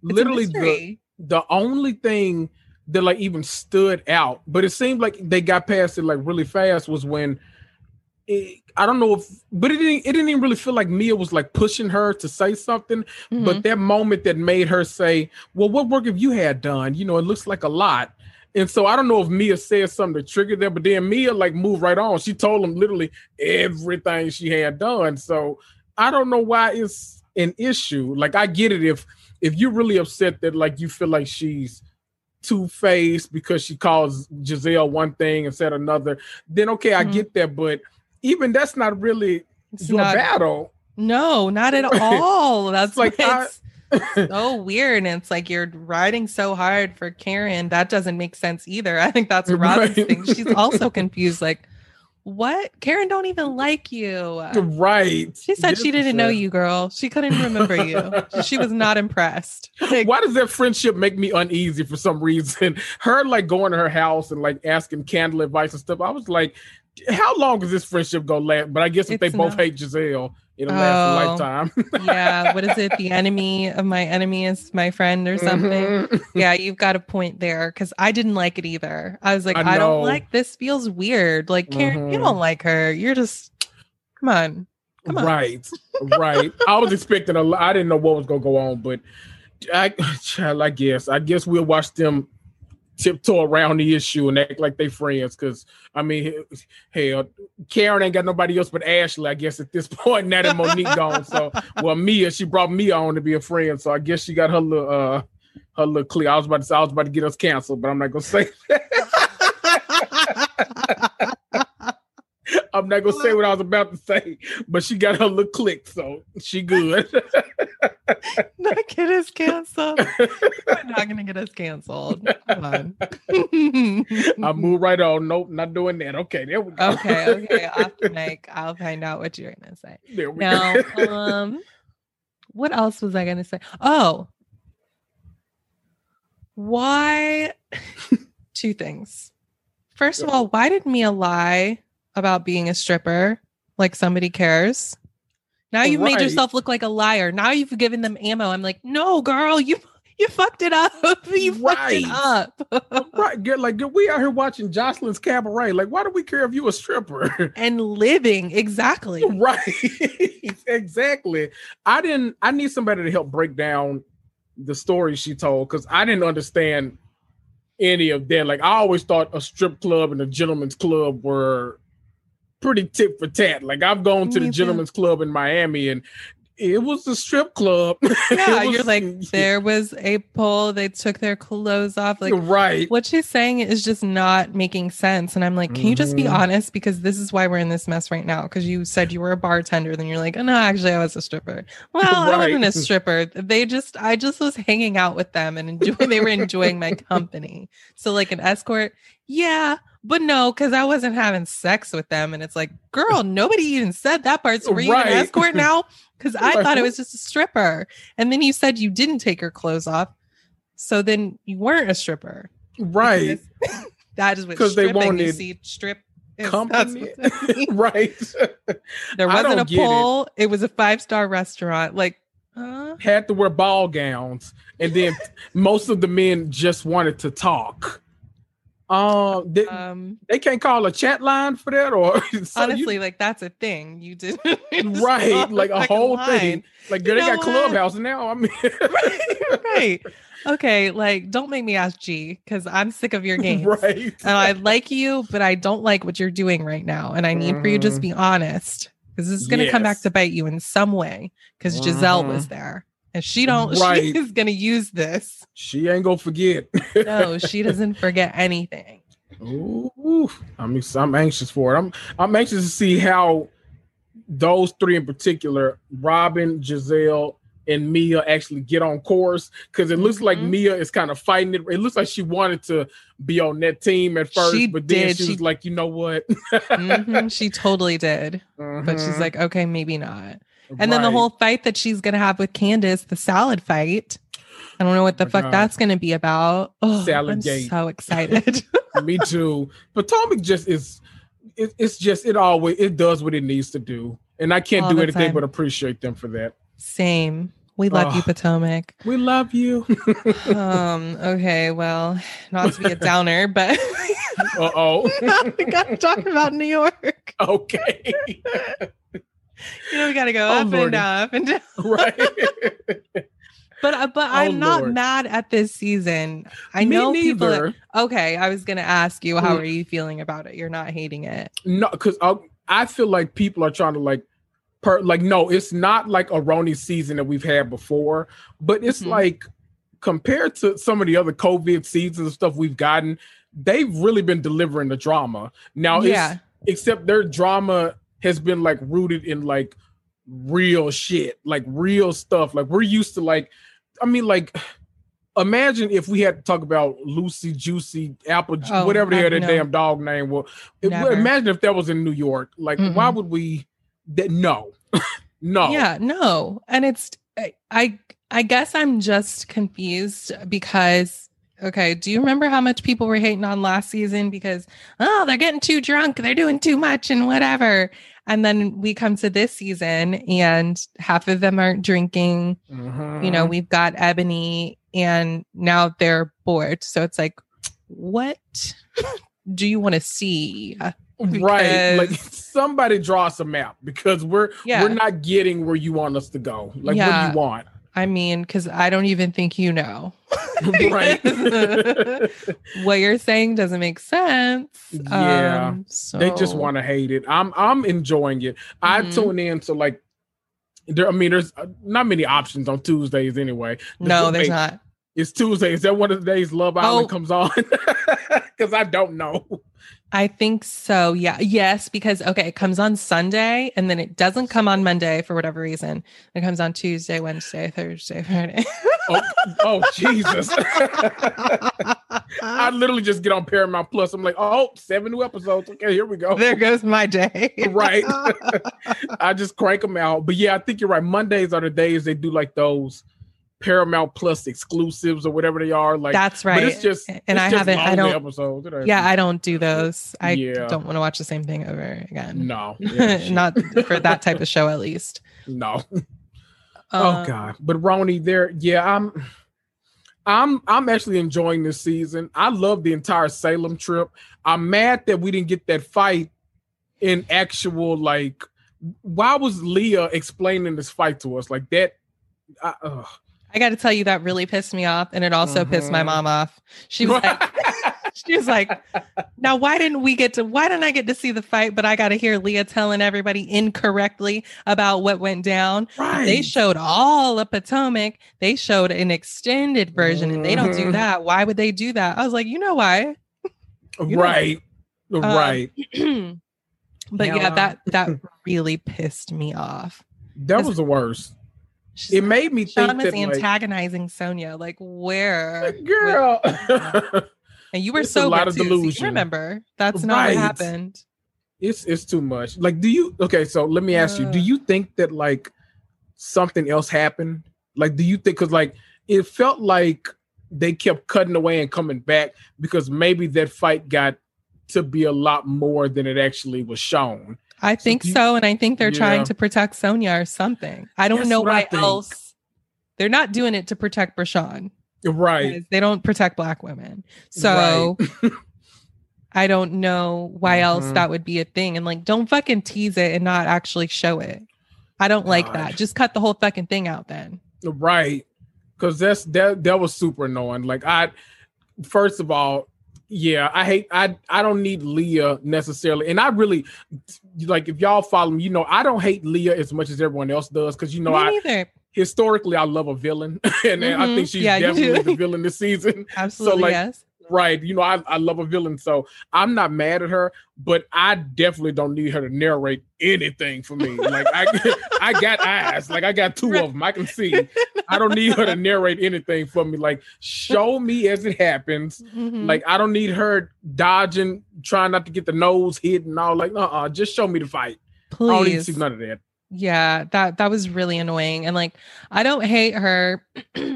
It's literally the only thing that like even stood out, but it seemed like they got past it like really fast was when it didn't even really feel like Mia was like pushing her to say something, mm-hmm. but that moment that made her say, well, what work have you had done? You know, it looks like a lot. And so I don't know if Mia said something to trigger that, but then Mia like moved right on. She told him literally everything she had done. So I don't know why it's an issue. Like I get it if you're really upset that like you feel like she's two-faced because she calls Giselle one thing and said another, then okay, I get that. But even that's not really It's your battle. No, not at all. That's like so weird. And it's like you're riding so hard for Karen. That doesn't make sense either. I think that's Robin's thing. She's also confused. Like, what? Karen don't even like you. Right. She said she didn't know you, girl. She couldn't remember you. She was not impressed. Like, why does that friendship make me uneasy for some reason? Her like going to her house and like asking candle advice and stuff. I was like, how long is this friendship gonna last? But I guess if they both hate Giselle, it'll last a lifetime. Yeah. What is it? The enemy of my enemy is my friend or something. Mm-hmm. Yeah, you've got a point there. Cause I didn't like it either. I was like, I don't like this, feels weird. Like Karen, you don't like her. You're just come on. Right. Right. I was expecting a lot. I didn't know what was gonna go on, but I guess we'll watch them tiptoe around the issue and act like they friends, because I mean, hell, Karen ain't got nobody else but Ashley, I guess, at this point, now that Monique gone. So, well, Mia, she brought Mia on to be a friend, so I guess she got her little clear. I was about to get us canceled, but I'm not gonna say that. I'm not gonna say what I was about to say, but she got her little click, so she good. Not get us canceled. We're not gonna get us canceled. Come on. I move right on. Nope, not doing that. Okay, there we go. Okay. Off the mic. I'll find out what you're gonna say. There we go. Now, what else was I gonna say? Oh, why? Two things. First of all, why did Mia lie about being a stripper? Like somebody cares. Now you've made yourself look like a liar. Now you've given them ammo. I'm like, no, girl, you fucked it up. You fucked it up. Right. Like, we out here watching Jocelyn's Cabaret. Like, why do we care if you a stripper? And living. Exactly. Right. Exactly. I need somebody to help break down the story she told, because I didn't understand any of that. Like, I always thought a strip club and a gentleman's club were pretty tit for tat. Like, I've gone to the gentleman's club in Miami and it was a strip club. Yeah, you're like, there was a pole, they took their clothes off. Like, right. What she's saying is just not making sense. And I'm like, can you just be honest? Because this is why we're in this mess right now. Because you said you were a bartender, then you're like, oh no, actually I was a stripper. Well, right. I wasn't a stripper. I just was hanging out with them and they were enjoying my company. So like an escort, yeah. But no, because I wasn't having sex with them. And it's like, girl, nobody even said that part. So were you an escort now? Because I thought it was just a stripper. And then you said you didn't take her clothes off. So then you weren't a stripper. Right. That is what stripping, they wanted. You see, strip is, company. Right. There wasn't a pole. It was a 5-star restaurant. Like, had to wear ball gowns. And then most of the men just wanted to talk. They can't call a chat line for that, or so honestly, like that's a thing you did, right? Like a whole line. Thing. Like, girl, they got Clubhouse now. I mean, right? Okay, like don't make me ask G, because I'm sick of your games. Right? And I like you, but I don't like what you're doing right now, and I need for you to just be honest, because this is gonna come back to bite you in some way. Because Giselle was there. And she she is gonna use this. She ain't gonna forget. No, she doesn't forget anything. Ooh, I'm anxious for it. I'm anxious to see how those three in particular, Robin, Giselle, and Mia, actually get on course. Because it looks like Mia is kind of fighting it. It looks like she wanted to be on that team at first, but then she was like, you know what? She totally did. But she's like, okay, maybe not. And then the whole fight that she's going to have with Candace, the salad fight. I don't know what the fuck that's going to be about. Oh, salad gate. I'm so excited. Me too. Potomac just is, it does what it needs to do. And I can't do anything but appreciate them for that. Same. We love you, Potomac. We love you. Okay, well, not to be a downer, but we got to talk about New York. Okay. You know, we got to go up and down, up and down. Right. But I'm not mad at this season. Okay, I was going to ask you, how are you feeling about it? You're not hating it. No, because I feel like people are trying to no, it's not like a Ronnie season that we've had before. But it's like, compared to some of the other COVID seasons and stuff we've gotten, they've really been delivering the drama. Now, except their drama has been like rooted in like real shit, like real stuff. Like we're used to like, I mean, like imagine if we had to talk about Lucy, Juicy, Apple, whatever the hell that damn dog name was. Imagine if that was in New York. Like, why would we? No. And it's I guess I'm just confused because, okay, do you remember how much people were hating on last season? Because, oh, they're getting too drunk. They're doing too much and whatever. And then we come to this season and half of them aren't drinking. Mm-hmm. You know, we've got Ebony and now they're bored. So it's like, what do you want to see? Because... Right. Like somebody draw us a map because we're not getting where you want us to go. Like what do you want? I mean, because I don't even think you know. Right. What you're saying doesn't make sense. Yeah. So. They just want to hate it. I'm enjoying it. Mm-hmm. I tune in to like there's not many options on Tuesdays anyway. There's not. It's Tuesday. Is that one of the days Love Island comes on? Because I don't know. I think so. Yeah. Yes. Because, it comes on Sunday and then it doesn't come on Monday for whatever reason. It comes on Tuesday, Wednesday, Thursday, Friday. oh, Jesus. I literally just get on Paramount Plus. I'm like, 7 new episodes. Okay, here we go. There goes my day. Right. I just crank them out. But yeah, I think you're right. Mondays are the days they do like those Paramount Plus exclusives or whatever they are, like that's right. But it's just, and it's I don't. Episodes. Yeah, I don't do those. I don't want to watch the same thing over again. No, yeah, not for that type of show, at least. No. Oh God, but Ronnie, I'm actually enjoying this season. I love the entire Salem trip. I'm mad that we didn't get that fight in actual. Like, why was Leah explaining this fight to us like that? I got to tell you, that really pissed me off. And it also pissed my mom off. She was like, now, why didn't I get to see the fight? But I got to hear Leah telling everybody incorrectly about what went down. Right. They showed all of Potomac. They showed an extended version and they don't do that. Why would they do that? I was like, you know why? Right. Right. But yeah, that really pissed me off. That was the worst. It made me think Sean was antagonizing Sonya. Like, where? Girl. And you were so much delusion. Remember, that's not what happened. It's too much. Like, so let me ask you, do you think that like something else happened? Like, do you think, because like it felt like they kept cutting away and coming back because maybe that fight got to be a lot more than it actually was shown. I think so. And I think they're trying to protect Sonya or something. I don't know why else. They're not doing it to protect Brashawn. Right. They don't protect Black women. So I don't know why else that would be a thing. And like, don't fucking tease it and not actually show it. I don't like that. Just cut the whole fucking thing out then. Right. Because that was super annoying. Like first of all, yeah, I don't need Leah necessarily. And I really, like, if y'all follow me, you know, I don't hate Leah as much as everyone else does. Because, you know, historically, I love a villain. And I think she's definitely the villain this season. Absolutely, so, like, yes. Right. You know, I love a villain. So I'm not mad at her, but I definitely don't need her to narrate anything for me. Like, I got eyes. Like, I got 2 of them. I can see. I don't need her to narrate anything for me. Like, show me as it happens. Mm-hmm. Like, I don't need her dodging, trying not to get the nose hit and all. Like, just show me the fight. Please. I don't need to see none of that. Yeah, that was really annoying. And, like, I don't hate her. I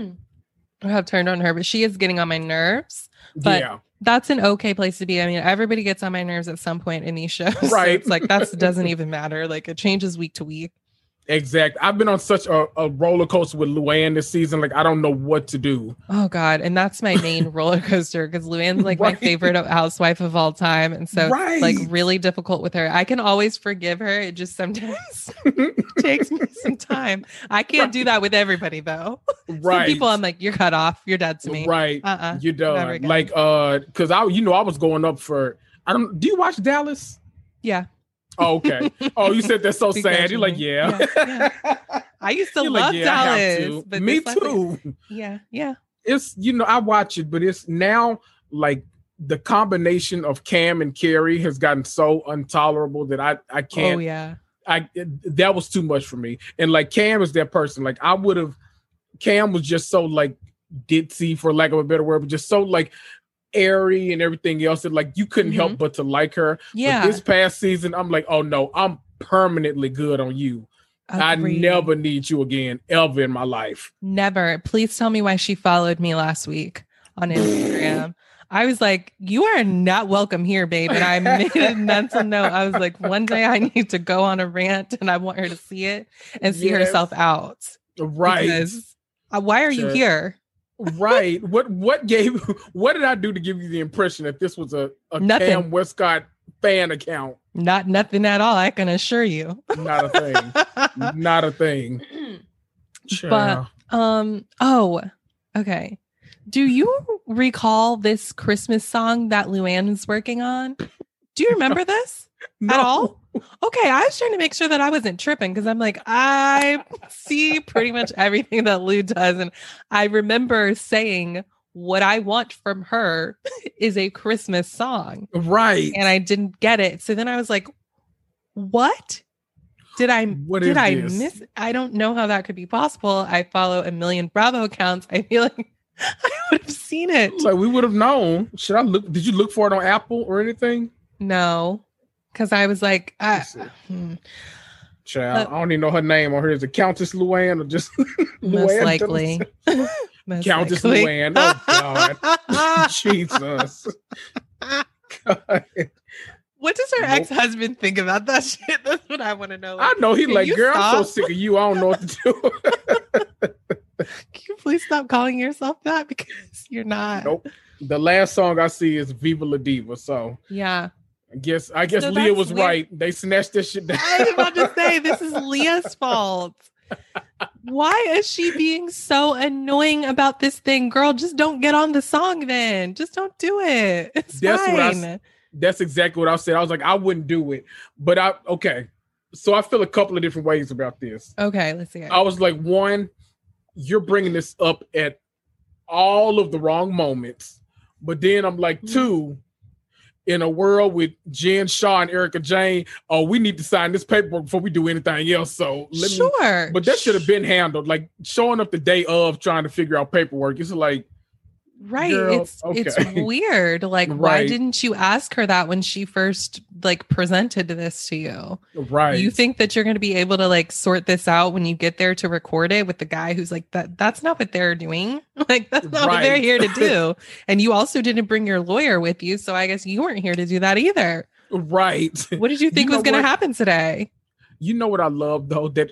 have turned on her, but she is getting on my nerves. But that's an okay place to be. I mean, everybody gets on my nerves at some point in these shows. Right. So it's like, that doesn't even matter. Like, it changes week to week. Exactly. I've been on such a roller coaster with Luann this season. Like, I don't know what to do. Oh, God. And that's my main roller coaster because Luann's like my favorite housewife of all time. And so it's like really difficult with her. I can always forgive her. It just sometimes takes me some time. I can't do that with everybody, though. Right. Some people I'm like, you're cut off. You're dead to me. Right. You're done. Like, because I was going up for, do you watch Dallas? Yeah. Oh, okay. Oh, you said that's so sad. You're like, yeah. I used to love Dallas. But me too. Yeah. It's, you know, I watch it, but it's now like the combination of Cam and Carrie has gotten so intolerable that I can't. Oh, yeah. That was too much for me. And like Cam is that person. Like I would have, Cam was just so like ditzy for lack of a better word, but just so like airy and everything else that like you couldn't help but to like her. Yeah. But this past season, I'm like, oh no, I'm permanently good on you. Agreed. I never need you again, ever in my life. Never. Please tell me why she followed me last week on Instagram. I was like, you are not welcome here, babe. And I made a mental note. I was like, one day I need to go on a rant and I want her to see it and see herself out. Right. Because, why are you here? Right. What did I do to give you the impression that this was a Cam Westcott fan account? Not nothing at all, I can assure you. Not a thing. Not a thing. But okay. Do you recall this Christmas song that Luann is working on? Do you remember this at all? Okay, I was trying to make sure that I wasn't tripping because I'm like, I see pretty much everything that Lou does. And I remember saying what I want from her is a Christmas song. Right. And I didn't get it. So then I was like, what? Did I miss it? I don't know how that could be possible. I follow a million Bravo accounts. I feel like I would have seen it. Like we would have known. Should I look? Did you look for it on Apple or anything? No, because I was like, I don't even know her name on here. Is it Countess Luann or just most likely Countess Luann? Oh God, Jesus! God. What does her ex-husband think about that shit? That's what I want to know. Like, I know he's like, girl, stop? I'm so sick of you. I don't know what to do. Can you please stop calling yourself that? Because you're not. Nope. The last song I see is Viva La Diva. So yeah. I guess Leah was right. They snatched this shit down. I was about to say, this is Leah's fault. Why is she being so annoying about this thing? Girl, just don't get on the song then. Just don't do it. That's exactly what I said. I was like, I wouldn't do it. But so I feel a couple of different ways about this. Okay, let's see it. I was like, one, you're bringing this up at all of the wrong moments. But then I'm like, two, in a world with Jen Shaw and Erica Jane, oh, we need to sign this paperwork before we do anything else. So but that should have been handled. Like showing up the day of trying to figure out paperwork. It's like, right. Girl, it's weird. Like, why didn't you ask her that when she first like presented this to you? Right. You think that you're going to be able to like sort this out when you get there to record it with the guy who's like, that's not what they're doing. Like, that's not what they're here to do. And you also didn't bring your lawyer with you. So I guess you weren't here to do that either. Right. What did you think was going to happen today? You know what I love though? That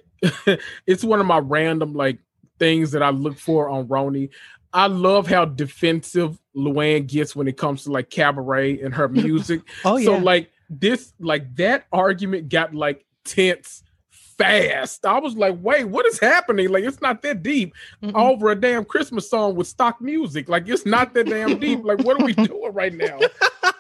it's one of my random like things that I look for on Ronnie. I love how defensive Luann gets when it comes to like cabaret and her music. Oh yeah. So like this, like that argument got like tense fast. I was like, wait, what is happening? Like it's not that deep over a damn Christmas song with stock music. Like it's not that damn deep. Like what are we doing right now?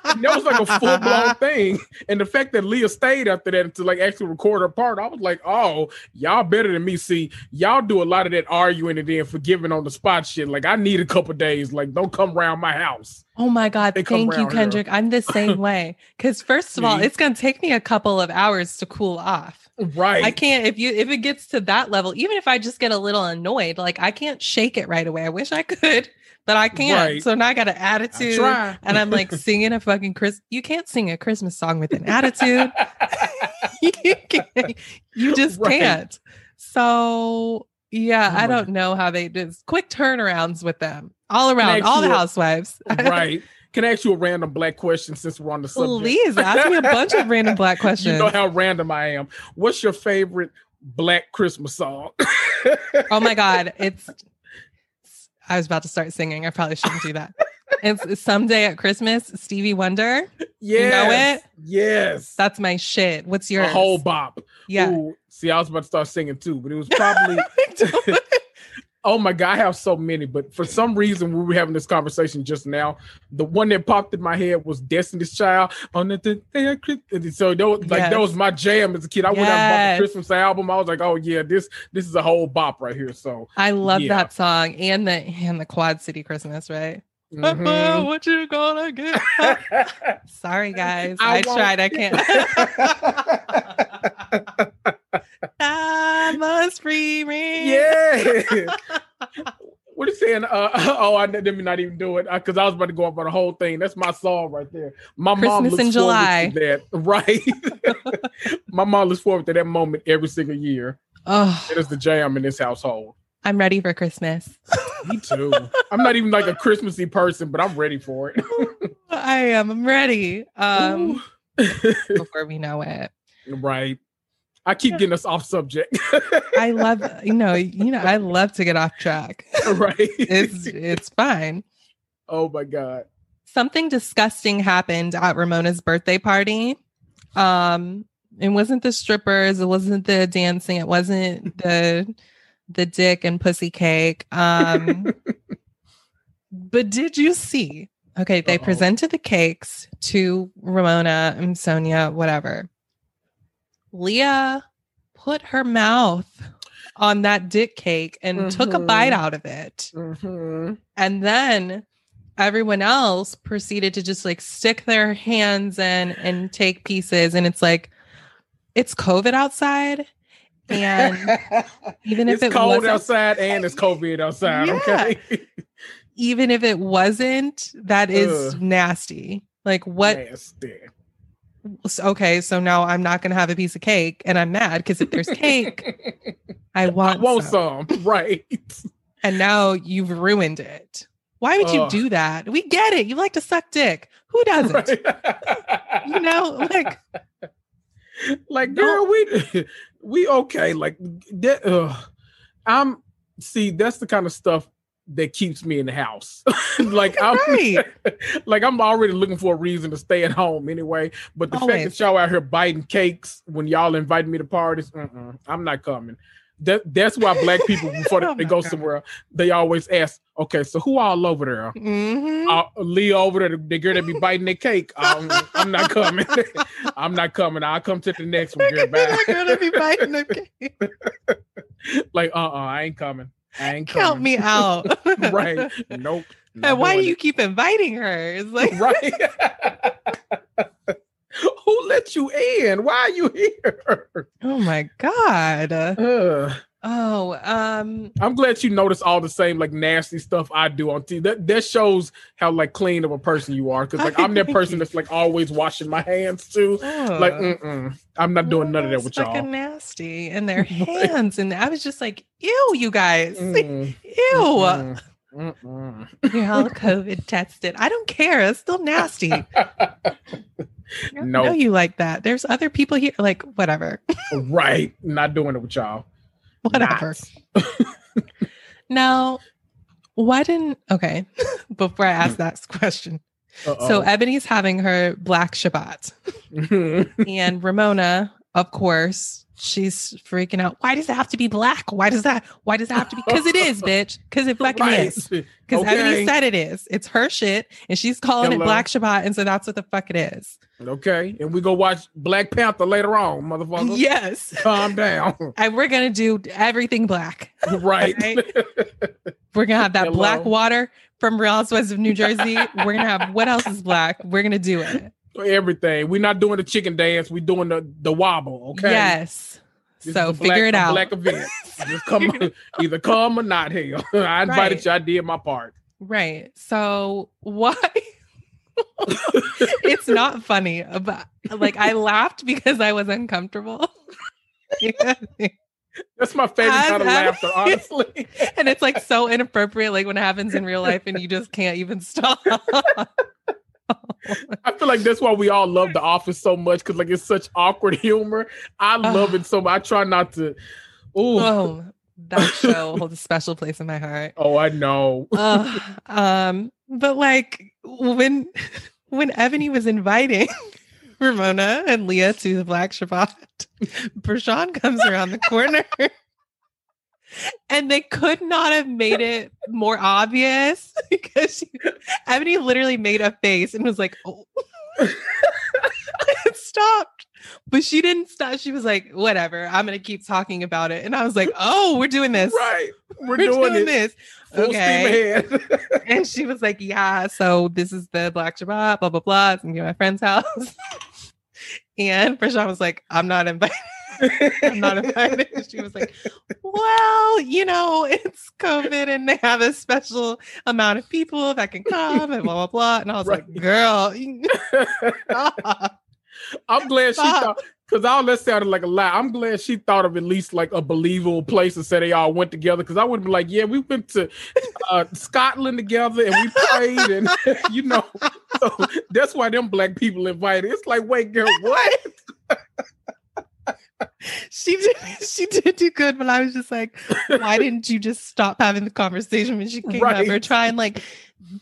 And that was like a full blown thing. And the fact that Leah stayed after that to like actually record her part, I was like, oh, y'all better than me. See, y'all do a lot of that arguing and then forgiving on the spot shit. Like I need a couple days. Like don't come around my house. Oh my God. Thank you, Kendrick. Here. I'm the same way. Cause first of all, it's going to take me a couple of hours to cool off. Right. I can't, if it gets to that level, even if I just get a little annoyed, like I can't shake it right away. I wish I could, but I can't. Right. So now I got an attitude and I'm like singing a fucking you can't sing a Christmas song with an attitude. You just can't. So yeah, I don't know how they do quick turnarounds with them. All around, all the housewives. Right. Can I ask you a random black question since we're on the subject? Please, ask me a bunch of random black questions. You know how random I am. What's your favorite black Christmas song? Oh my God. I was about to start singing. I probably shouldn't do that. It's Someday at Christmas, Stevie Wonder. Yes. You know it? Yes. That's my shit. What's yours? A whole bop. Yeah. Ooh, see, I was about to start singing too, but it was probably... Oh my God, I have so many, but for some reason we were having this conversation just now. The one that popped in my head was Destiny's Child. On the so that was, like, that was my jam as a kid. I went out and bought the Christmas album. I was like, oh yeah, this is a whole bop right here. So I love that song and the Quad City Christmas, right? Mm-hmm. What you gonna get? Sorry, guys. I tried. I can't. I must free me. Yeah. What are you saying? I didn't not even do it because I was about to go up on the whole thing. That's my song right there. My mom looks in July. Forward to that. Right. My mom looks forward to that moment every single year. Oh, it is the jam in this household. I'm ready for Christmas. Me too. I'm not even like a Christmassy person, but I'm ready for it. I am. I'm ready. Before we know it. Right. I keep getting us off subject. I love, I love to get off track. Right. It's fine. Oh my God. Something disgusting happened at Ramona's birthday party. It wasn't the strippers. It wasn't the dancing. It wasn't the dick and pussy cake. But did you see? Okay, they presented the cakes to Ramona and Sonya, whatever. Leah put her mouth on that dick cake and took a bite out of it. Mm-hmm. And then everyone else proceeded to just like stick their hands in and take pieces. And it's like, it's COVID outside. And even if it's cold outside and it's COVID outside, yeah. Okay. Even if it wasn't, that is nasty. Like what? Nasty. Okay, so now I'm not going to have a piece of cake and I'm mad because if there's cake, I want some. Right. And now you've ruined it. Why would you do that? We get it. You like to suck dick. Who doesn't? Right. Like girl, we okay. Like that, that's the kind of stuff that keeps me in the house. I'm already looking for a reason to stay at home anyway. But the fact that y'all out here biting cakes when y'all inviting me to parties, I'm not coming. That's why black people before they go somewhere, they always ask, okay, so who all over there? Mm-hmm. Leah over there, the girl that be biting their cake. I'm not coming. I'm not coming. I'll come to the next one. Girl, bye. The girl that be biting their cake. I ain't coming. Count me out. Right. Nope. And why do you keep inviting her? It's like right. Who let you in? Why are you here? Oh my God. I'm glad you notice all the same like nasty stuff I do on TV. That shows how like clean of a person you are. Cause like I'm that person that's like always washing my hands too. I'm not doing none of that with y'all. Fucking nasty in their hands. And I was just like, ew, you guys. Ew. You're all COVID tested. I don't care. It's still nasty. No, you like that. There's other people here. Like whatever. Right. Not doing it with y'all. Whatever. Now, why didn't... Okay, before I ask that question. Uh-oh. So Ebony's having her Black Shabbat. And Ramona, of course, she's freaking out. Why does it have to be black? Why does it have to be... Because it is, bitch. Because it fucking is. Because Ebony said it is. It's her shit. And she's calling it Black Shabbat. And so that's what the fuck it is. Okay. And we go watch Black Panther later on, motherfucker. Yes. Calm down. And we're going to do everything black. Right. We're going to have that black water from Real Housewives of New Jersey. We're going to have what else is black? We're going to do it. Everything. We're not doing the chicken dance. We're doing the wobble. Okay. Yes. This so figure it out. Black event. Just come, either come or not here. I invited you. I did my part. Right. So why? It's not funny, but like I laughed because I was uncomfortable. That's my favorite kind of laughter, honestly. And it's like so inappropriate, like when it happens in real life, and you just can't even stop. I feel like that's why we all love The Office so much because like it's such awkward humor. I love it so much. I try not to. Oh, that show holds a special place in my heart. Oh, I know. But like when Ebony was inviting Ramona and Leah to the Black Shabbat, Brashawn comes around the corner. And they could not have made it more obvious because Ebony literally made a face and was like, oh, it stopped. But she didn't stop. She was like, whatever, I'm going to keep talking about it. And I was like, oh, we're doing this. Right. We're doing this. Okay. Full steam ahead. And she was like, yeah, so this is the Black Shabbat, blah, blah, blah. It's going to be my friend's house. And Prashant was like, I'm not invited. I'm not invited. She was like, well, you know, it's COVID and they have a special amount of people that can come and blah, blah, blah. And I was right. Like, girl, stop. I'm glad she thought, because all that sounded like a lie. I'm glad she thought of at least like a believable place and said they all went together. Because I would be like, yeah, we went to Scotland together and we played, and you know, so that's why them black people invited. It's like, wait, girl, what? She did do good, but I was just like, why didn't you just stop having the conversation when she came right. Up or try and like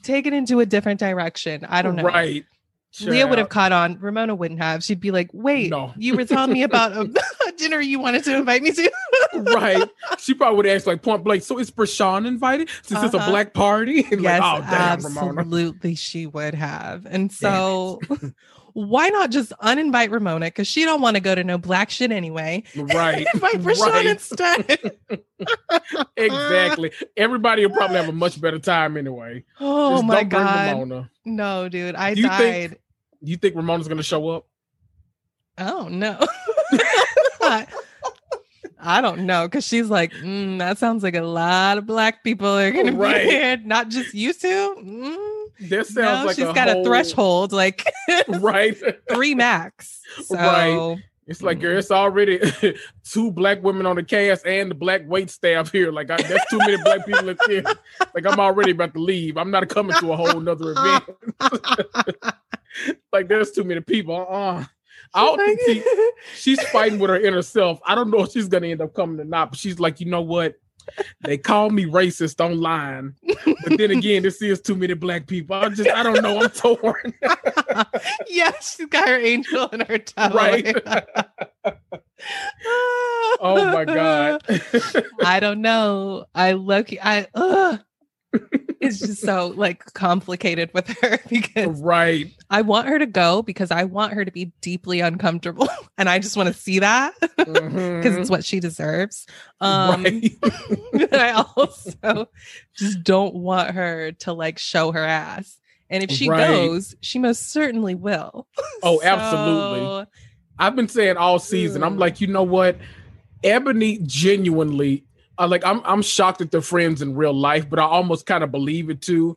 take it into a different direction? I don't know. Right. Sure. Leah would have caught on. Ramona wouldn't have. She'd be like, wait, no. You were telling me about a dinner you wanted to invite me to. Right. She probably would ask like point blank, so is Prashan invited? Since it's a black party? And yes, like, oh, damn, Ramona. Absolutely she would have. And so why not just uninvite Ramona? Because she don't want to go to no black shit anyway. Right. Invite Prashan instead. Exactly. Everybody will probably have a much better time anyway. Oh, just my God. Ramona. No, dude. I died. You think Ramona's going to show up? Oh, no. I don't know. Because she's like, that sounds like a lot of black people are going to be here. Not just you two. This sounds like she's got a threshold. Like, right. 3 max. So. Right. It's like, girl, it's already 2 black women on the cast and the black wait staff here. Like, there's too many black people in here. Like, I'm already about to leave. I'm not coming to a whole nother event. Like, there's too many people. I don't think she's fighting with her inner self. I don't know if she's going to end up coming or not, but she's like, you know what? They call me racist online. But then again, this is too many black people. I don't know. I'm torn. Yes, she got her angel in her toe. Right. Oh my God. I don't know. It's just so like complicated with her because right. I want her to go because I want her to be deeply uncomfortable and I just want to see that because it's what she deserves. But I also just don't want her to like show her ass. And if she goes, she most certainly will. Oh, absolutely. I've been saying all season, I'm like, you know what? Ebony genuinely like I'm shocked that they're friends in real life, but I almost kind of believe it too.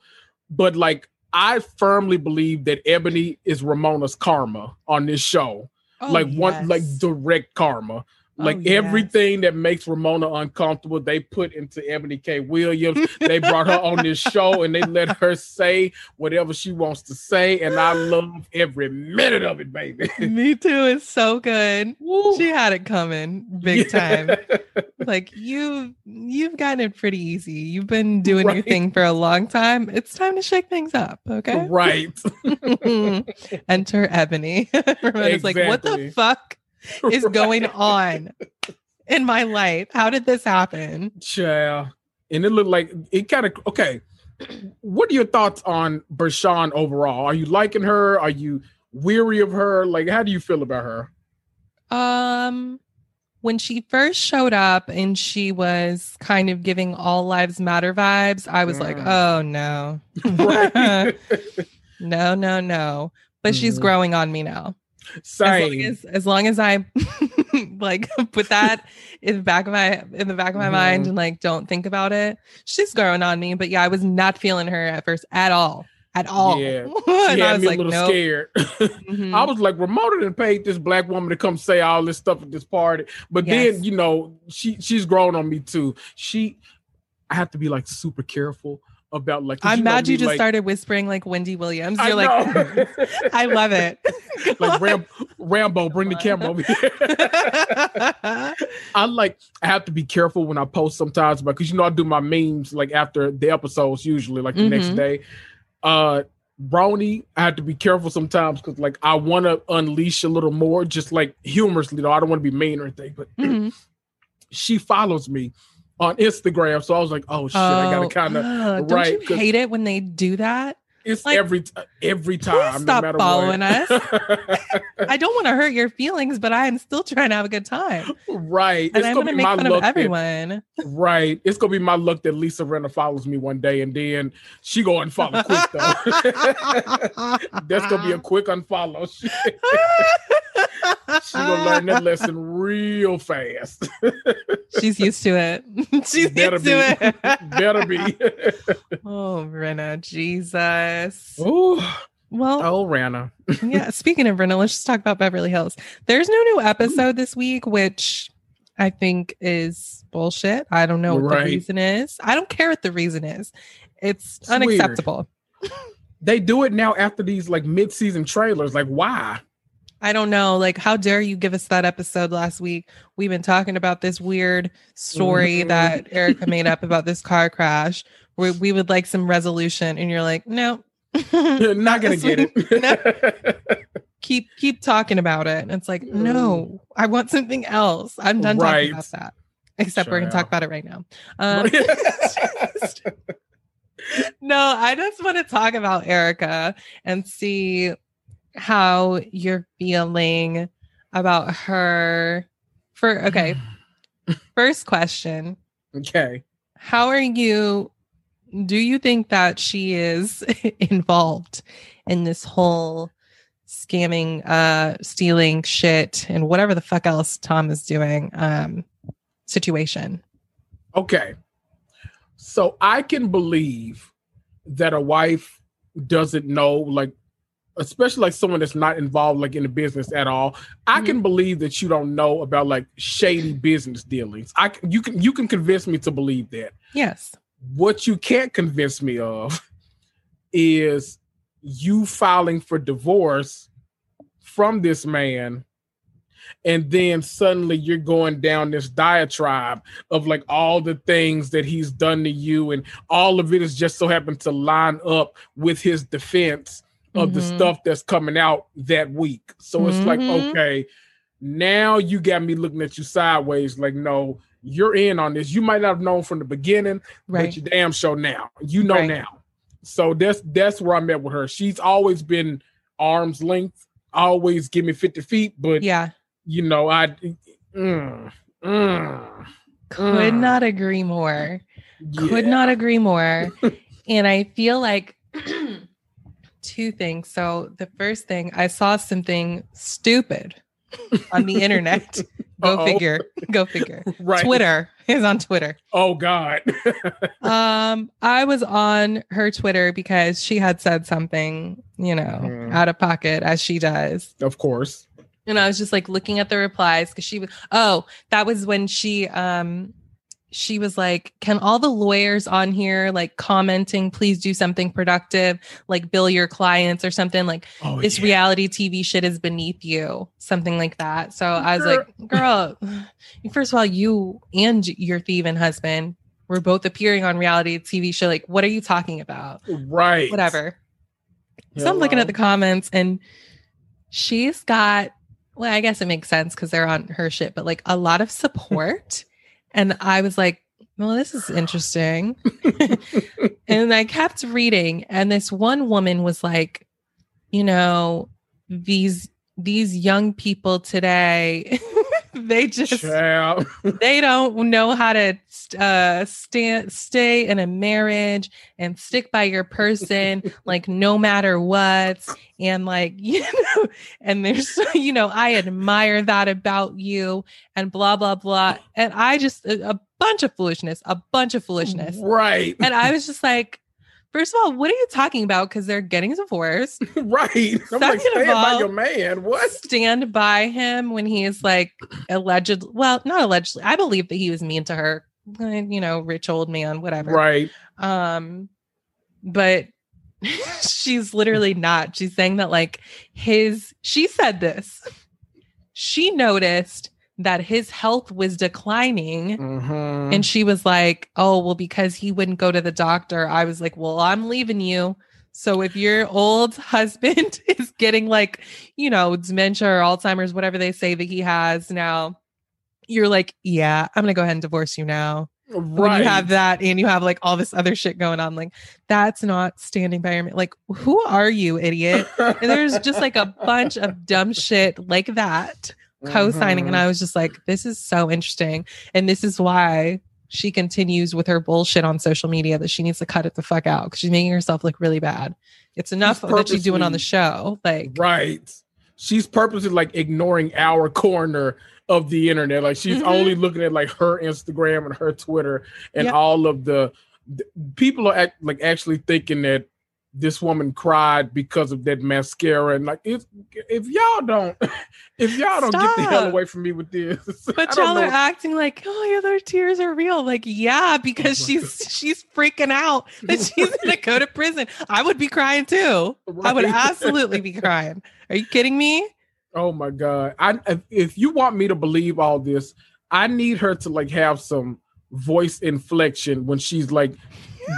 But like, I firmly believe that Ebony is Ramona's karma on this show. Oh, like one, like direct karma. Like everything that makes Ramona uncomfortable, they put into Ebony K. Williams. They brought her on this show and they let her say whatever she wants to say. And I love every minute of it, baby. Me too. It's so good. Woo. She had it coming big time. Like you've gotten it pretty easy. You've been doing your thing for a long time. It's time to shake things up. Okay. Right. Enter Ebony. Ramona's like, what the fuck is going on in my life? How did this happen? Child. And it looked like it kind of okay. What are your thoughts on Prashan overall? Are you liking her? Are you weary of her? Like, how do you feel about her? When she first showed up and she was kind of giving all lives matter vibes, I was like, oh no. Right. No. But she's growing on me now. Sorry. As long as I like put that in the back of my mind and like don't think about it, she's growing on me. But yeah, I was not feeling her at first at all. Yeah, and I was like, scared. I was like, Ramona done paid this black woman to come say all this stuff at this party, but then you know she's grown on me too. I have to be like super careful about like I'm mad you just like, started whispering like Wendy Williams. You're like I love it. Like Rambo, bring the camera over here. I have to be careful when I post sometimes because you know I do my memes like after the episodes usually like the next day. Brony, I have to be careful sometimes because like I want to unleash a little more just like humorously though. I don't want to be mean or anything, but she follows me on Instagram, so I was like, oh shit, I gotta kind of right. Don't you hate it when they do that? It's like, every time. No matter following what. Us. I don't want to hurt your feelings, but I am still trying to have a good time. Right. And it's going to make fun of everyone. Right. It's going to be my luck that Lisa Renna follows me one day and then she go unfollow quick though. That's going to be a quick unfollow. She's going to learn that lesson real fast. She's used to it. Better be. Oh, Renna. Jesus. Ooh. Well, oh, Renna. Yeah. Speaking of Renna, let's just talk about Beverly Hills. There's no new episode this week, which I think is bullshit. I don't know what the reason is. I don't care what the reason is. It's unacceptable. Weird. They do it now after these like mid-season trailers. Like, why? I don't know. Like, how dare you give us that episode last week? We've been talking about this weird story that Erica made up about this car crash where we would like some resolution. And you're like, no, you're not going to get it. No. Keep talking about it. And it's like, no, I want something else. I'm done talking about that. Except we're going to talk about it right now. No, I just want to talk about Erica and see how you're feeling about her. First question. Okay. How are you? Do you think that she is involved in this whole scamming, stealing shit and whatever the fuck else Tom is doing situation? Okay. So I can believe that a wife doesn't know, like, especially like someone that's not involved like in the business at all. I can believe that you don't know about like shady business dealings. You can convince me to believe that. Yes. What you can't convince me of is you filing for divorce from this man, and then suddenly you're going down this diatribe of like all the things that he's done to you, and all of it is just so happened to line up with his defense of the stuff that's coming out that week. So it's like, okay, now you got me looking at you sideways. Like, no, you're in on this. You might not have known from the beginning, but you damn sure now. You know now. So that's where I'm at with her. She's always been arm's length, always give me 50 feet, but you know, I could not agree more. Yeah. Could not agree more. And I feel like two things. So the first thing, I saw something stupid on the internet. Go figure. Right. Twitter is on Twitter. Oh God. I was on her Twitter because she had said something, you know, out of pocket as she does. Of course. And I was just like looking at the replies because she was, that was when she was like, can all the lawyers on here like commenting, please do something productive, like bill your clients or something, like this reality TV shit is beneath you, something like that. So I was like, girl, first of all, you and your thieving husband were both appearing on reality TV show. Like, what are you talking about? Right. Whatever. Hello. So I'm looking at the comments and she's got, well, I guess it makes sense because they're on her shit, but like a lot of support. And I was like, well, this is interesting. And I kept reading. And this one woman was like, you know, these young people today, they just, they don't know how to stay in a marriage and stick by your person, like no matter what. And like, you know, and there's, you know, I admire that about you and blah, blah, blah. And I just, a bunch of foolishness, Right. And I was just like, first of all, what are you talking about? Because they're getting divorced. Right. I'm like, stand by your man. What? Stand by him when he is like alleged. Well, not allegedly. I believe that he was mean to her. You know, rich old man, whatever. Right. But she's literally not. She's saying that like she said this. She noticed that his health was declining. And she was like, oh, well, because he wouldn't go to the doctor. I was like, well, I'm leaving you. So if your old husband is getting like, you know, dementia or Alzheimer's, whatever they say that he has now, you're like, yeah, I'm going to go ahead and divorce you now. Right. When you have that and you have like all this other shit going on, like that's not standing by your man. Like, who are you, idiot? And there's just like a bunch of dumb shit like that co-signing. And I was just like, this is so interesting. And this is why she continues with her bullshit on social media that she needs to cut it the fuck out, because she's making herself look really bad. It's enough that she's doing on the show. Like, right. She's purposely like ignoring our corner of the internet. Like she's only looking at like her Instagram and her Twitter and all of the people are actually thinking that this woman cried because of that mascara. And like, if y'all don't Stop. Get the hell away from me with this. But y'all are acting like, oh yeah, their tears are real. Like, yeah, because she's freaking out that she's gonna go to prison. I would be crying too. Right. I would absolutely be crying. Are you kidding me? Oh my God. If you want me to believe all this, I need her to like have some voice inflection when she's like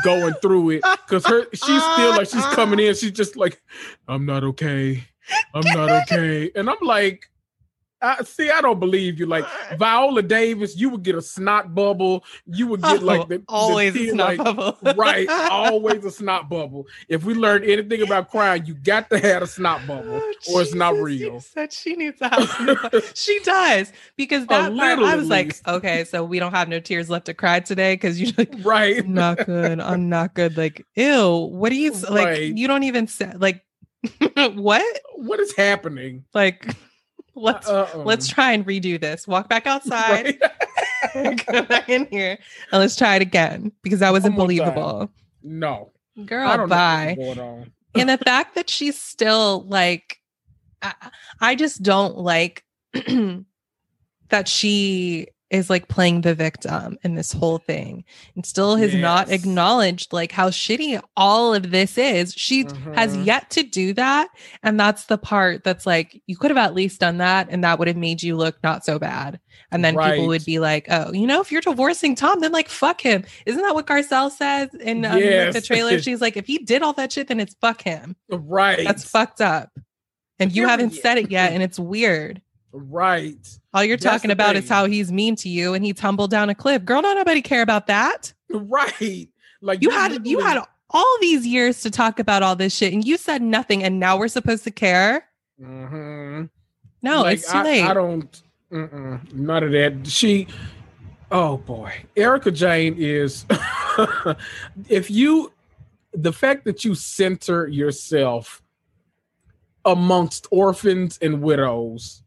going through it, because she's still like, she's coming in, she's just like, I'm not okay, and I'm like, I don't believe you. Like Viola Davis, you would get a snot bubble, you would get like always a snot bubble. Right, always a snot bubble. If we learned anything about crying, you got to have a snot bubble, or it's not real. Said she needs a house. She does, because that part, I was like, okay, so we don't have no tears left to cry today, because you're like, right, I'm not good. Like, ew, what do you like? Right. You don't even say like, what is happening? Like. Let's try and redo this. Walk back outside, right. Go back in here, and let's try it again, because that wasn't believable. No, girl, I don't bye. Know what's going on. And the fact that she's still like, I just don't like that she is like playing the victim in this whole thing, and still has not acknowledged like how shitty all of this is. She has yet to do that. And that's the part that's like, you could have at least done that, and that would have made you look not so bad. And then people would be like, oh, you know, if you're divorcing Tom, then like, fuck him. Isn't that what Garcelle says in the trailer? She's like, if he did all that shit, then it's fuck him. Right. That's fucked up. And you haven't said it yet. And it's weird. Right. All you're talking about is how he's mean to you and he tumbled down a cliff. Girl, don't nobody care about that. Right. Like you had all these years to talk about all this shit and you said nothing, and now we're supposed to care. Mm-hmm. No, like, it's too late. I don't. None of that. Oh boy, Erica Jane is. The fact that you center yourself amongst orphans and widows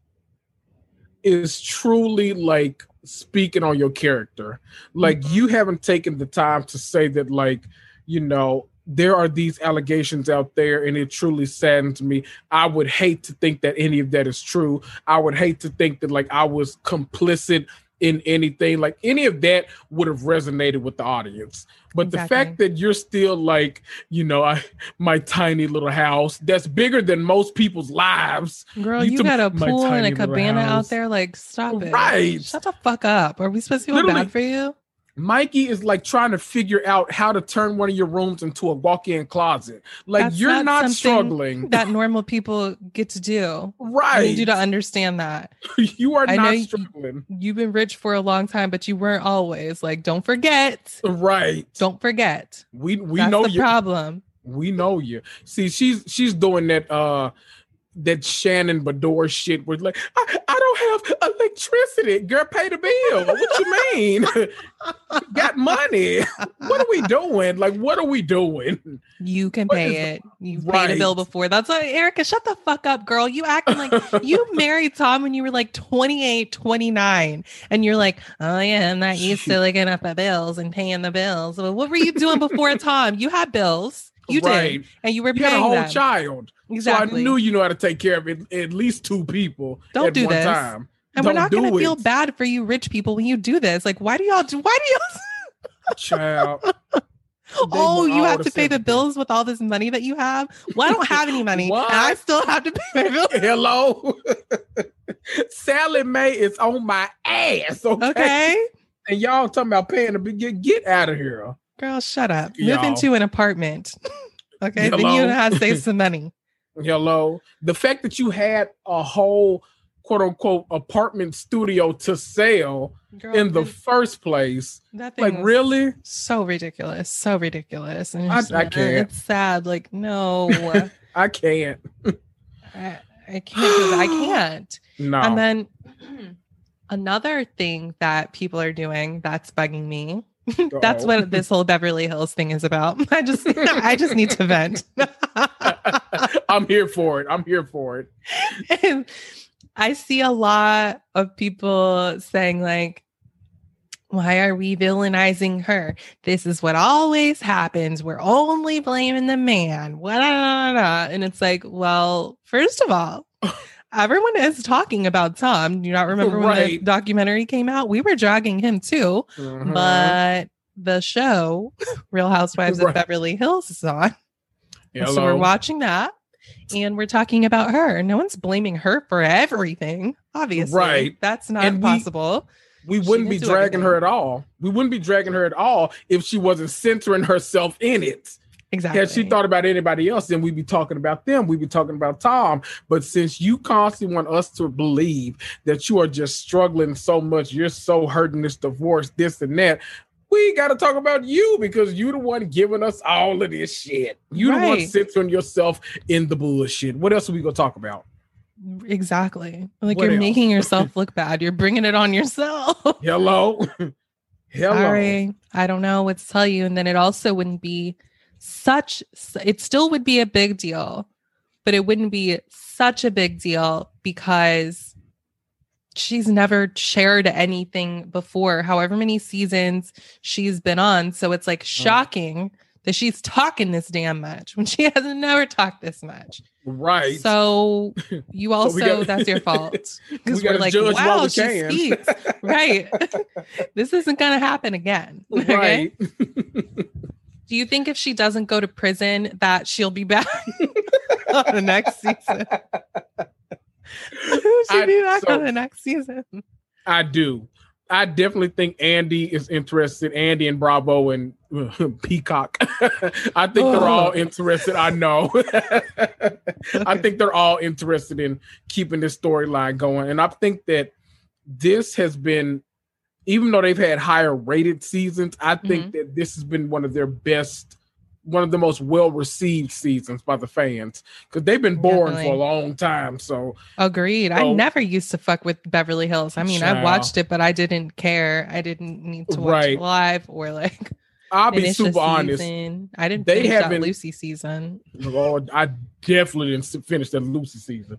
is truly like speaking on your character. Like you haven't taken the time to say that, like, you know, there are these allegations out there and it truly saddens me. I would hate to think that any of that is true. I would hate to think that like I was complicit in anything. Like any of that would have resonated with the audience. But the fact that you're still like, you know, my tiny little house that's bigger than most people's lives. Girl, you got a pool and a cabana out there. Like, stop it. Right. Shut the fuck up. Are we supposed to feel bad for you? Mikey is like trying to figure out how to turn one of your rooms into a walk-in closet. Like that's you're not struggling. That normal people get to do. Right. I need you to understand that. You are not struggling. You've been rich for a long time, but you weren't always. Like, don't forget. Right. Don't forget. We that's know the problem. We know you. See, she's doing that that Shannon Bador shit where like, I don't have electricity. Girl, pay the bill. What you mean? Got money. What are we doing? Like, what are we doing? You can pay it. You paid a bill before. That's why, Erica, shut the fuck up, girl. You acting like you married Tom when you were like 28, 29. And you're like, oh yeah, I'm not used to looking up at bills and paying the bills. Well, what were you doing before Tom? You had bills. You did. And you were paying them. You had a whole child. Exactly. So I knew you know how to take care of at least two people at one time. And we're not going to feel bad for you rich people when you do this. Like, why do y'all child. Oh, you have to pay the bills with all this money that you have? Well, I don't have any money. And I still have to pay my bills. Hello. Sally Mae is on my ass. Okay. And y'all talking about paying the big, get out of here. Girl, shut up. Move into an apartment. Okay. Hello? Then you know how to save some money. Hello. The fact that you had a whole quote unquote apartment studio to sell in the first place. Like, really? So ridiculous. So ridiculous. And I can't. It's sad. Like, no. I can't. I can't do that. I can't. No. And then another thing that people are doing that's bugging me. That's what this whole Beverly Hills thing is about. I just need to vent. I'm here for it. I'm here for it. And I see a lot of people saying, like, why are we villainizing her? This is what always happens. We're only blaming the man. And it's like, well, first of all, everyone is talking about Tom. Do you not remember when the documentary came out? We were jogging him too, but the show Real Housewives of Beverly Hills is on. So we're watching that and we're talking about her. No one's blaming her for everything. Obviously, that's not possible. We wouldn't be dragging her at all. We wouldn't be dragging her at all if she wasn't centering herself in it. Exactly. Had she thought about anybody else, then we'd be talking about them. We'd be talking about Tom. But since you constantly want us to believe that you are just struggling so much, you're so hurting this divorce, this and that, we got to talk about you because you're the one giving us all of this shit. You're the one centering yourself in the bullshit. What else are we going to talk about? Exactly. Like, you're making yourself look bad. You're bringing it on yourself. Hello. Sorry. I don't know what to tell you. And then it also wouldn't be it still would be a big deal, but it wouldn't be such a big deal because she's never shared anything before, however many seasons she's been on. So it's like shocking that she's talking this damn much when she has never talked this much. Right. So you also, that's your fault. Because we're like, wow, she speaks. This isn't going to happen again. Right. Okay? Do you think if she doesn't go to prison that she'll be back on the next season? She'll be back on the next season. I do. I definitely think Andy is interested. Andy and Bravo and Peacock. I think they're all interested. I know. I think they're all interested in keeping this storyline going. And I think that this has been, even though they've had higher rated seasons, I think that this has been one of their best, one of the most well-received seasons by the fans, because they've been boring for a long time. So agreed. I never used to fuck with Beverly Hills. I mean, I watched it, but I didn't care. I didn't need to watch it live or like. I'll be super honest. I didn't finish that Lucy season. Lord, I definitely didn't finish that Lucy season.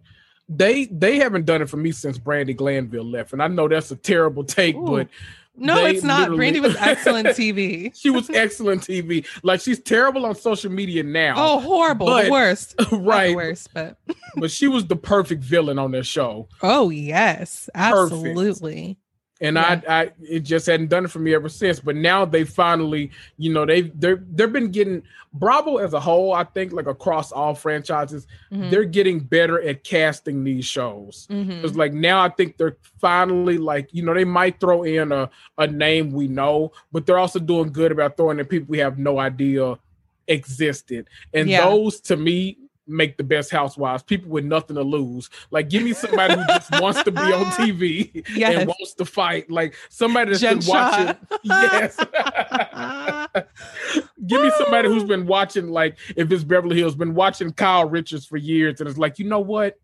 They haven't done it for me since Brandi Glanville left. And I know that's a terrible take, but no, it's not. Brandi was excellent TV. She was excellent TV. Like, she's terrible on social media now. Oh, horrible. But, the worst. Right. The worst, but but she was the perfect villain on that show. Oh, yes. Absolutely. Perfect. And I it just hadn't done it for me ever since. But now they finally, you know, they've been getting, Bravo as a whole, I think, like across all franchises, they're getting better at casting these shows. Because like now I think they're finally like, you know, they might throw in a name we know, but they're also doing good about throwing in people we have no idea existed. And those to me make the best housewives, people with nothing to lose. Like, give me somebody who just wants to be on TV and wants to fight. Like, somebody that's been watching. Give me somebody who's been watching, like, if it's Beverly Hills, been watching Kyle Richards for years and it's like, you know what?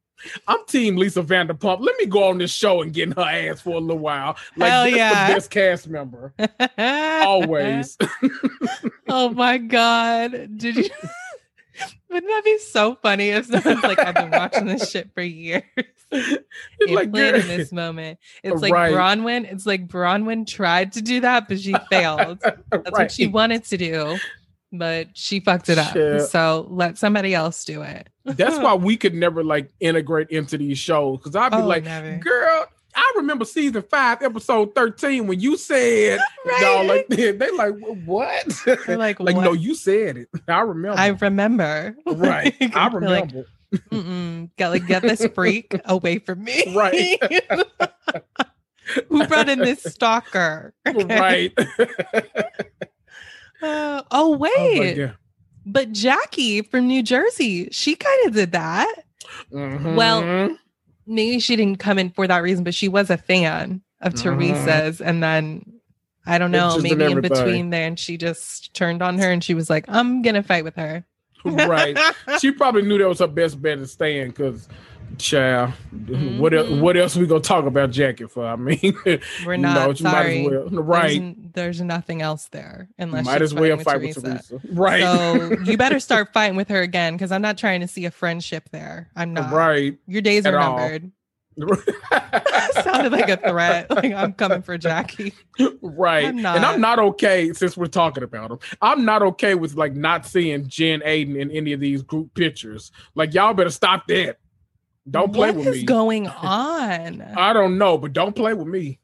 I'm team Lisa Vanderpump. Let me go on this show and get in her ass for a little while. Like, that's the best cast member. Always. Oh my God. Did you? Wouldn't that be so funny if someone's like, I've been watching this shit for years. It's like in this moment. It's like Bronwyn. It's like Bronwyn tried to do that, but she failed. That's what she wanted to do, but she fucked it up. Yeah. So let somebody else do it. That's why we could never like integrate into these shows. Because I'd be never. Girl, I remember season 5, episode 13, when you said, y'all like they like, what? They're like, like, what? No, you said it. I remember. Right. I remember. Like, get this freak away from me. Right. Who brought in this stalker? Okay? Right. Oh, wait. Oh, but Jackie from New Jersey, she kind of did that. Well, maybe she didn't come in for that reason, but she was a fan of Teresa's. And then I don't know, maybe in between there, and she just turned on her and she was like, I'm going to fight with her. Right. She probably knew that was her best bet to stay in because, child, what else we going to talk about Jackie for? I mean, we're not, no, sorry. Might as well. Right. There's nothing else there unless might as well fight with Teresa. Right. So you better start fighting with her again because I'm not trying to see a friendship there. I'm not. Right. Your days are numbered. Sounded like a threat. Like, I'm coming for Jackie. Right. And I'm not okay, since we're talking about him, I'm not okay with like not seeing Jen Aiden in any of these group pictures. Like, y'all better stop that. Don't play with me. What is going on? I don't know, but don't play with me.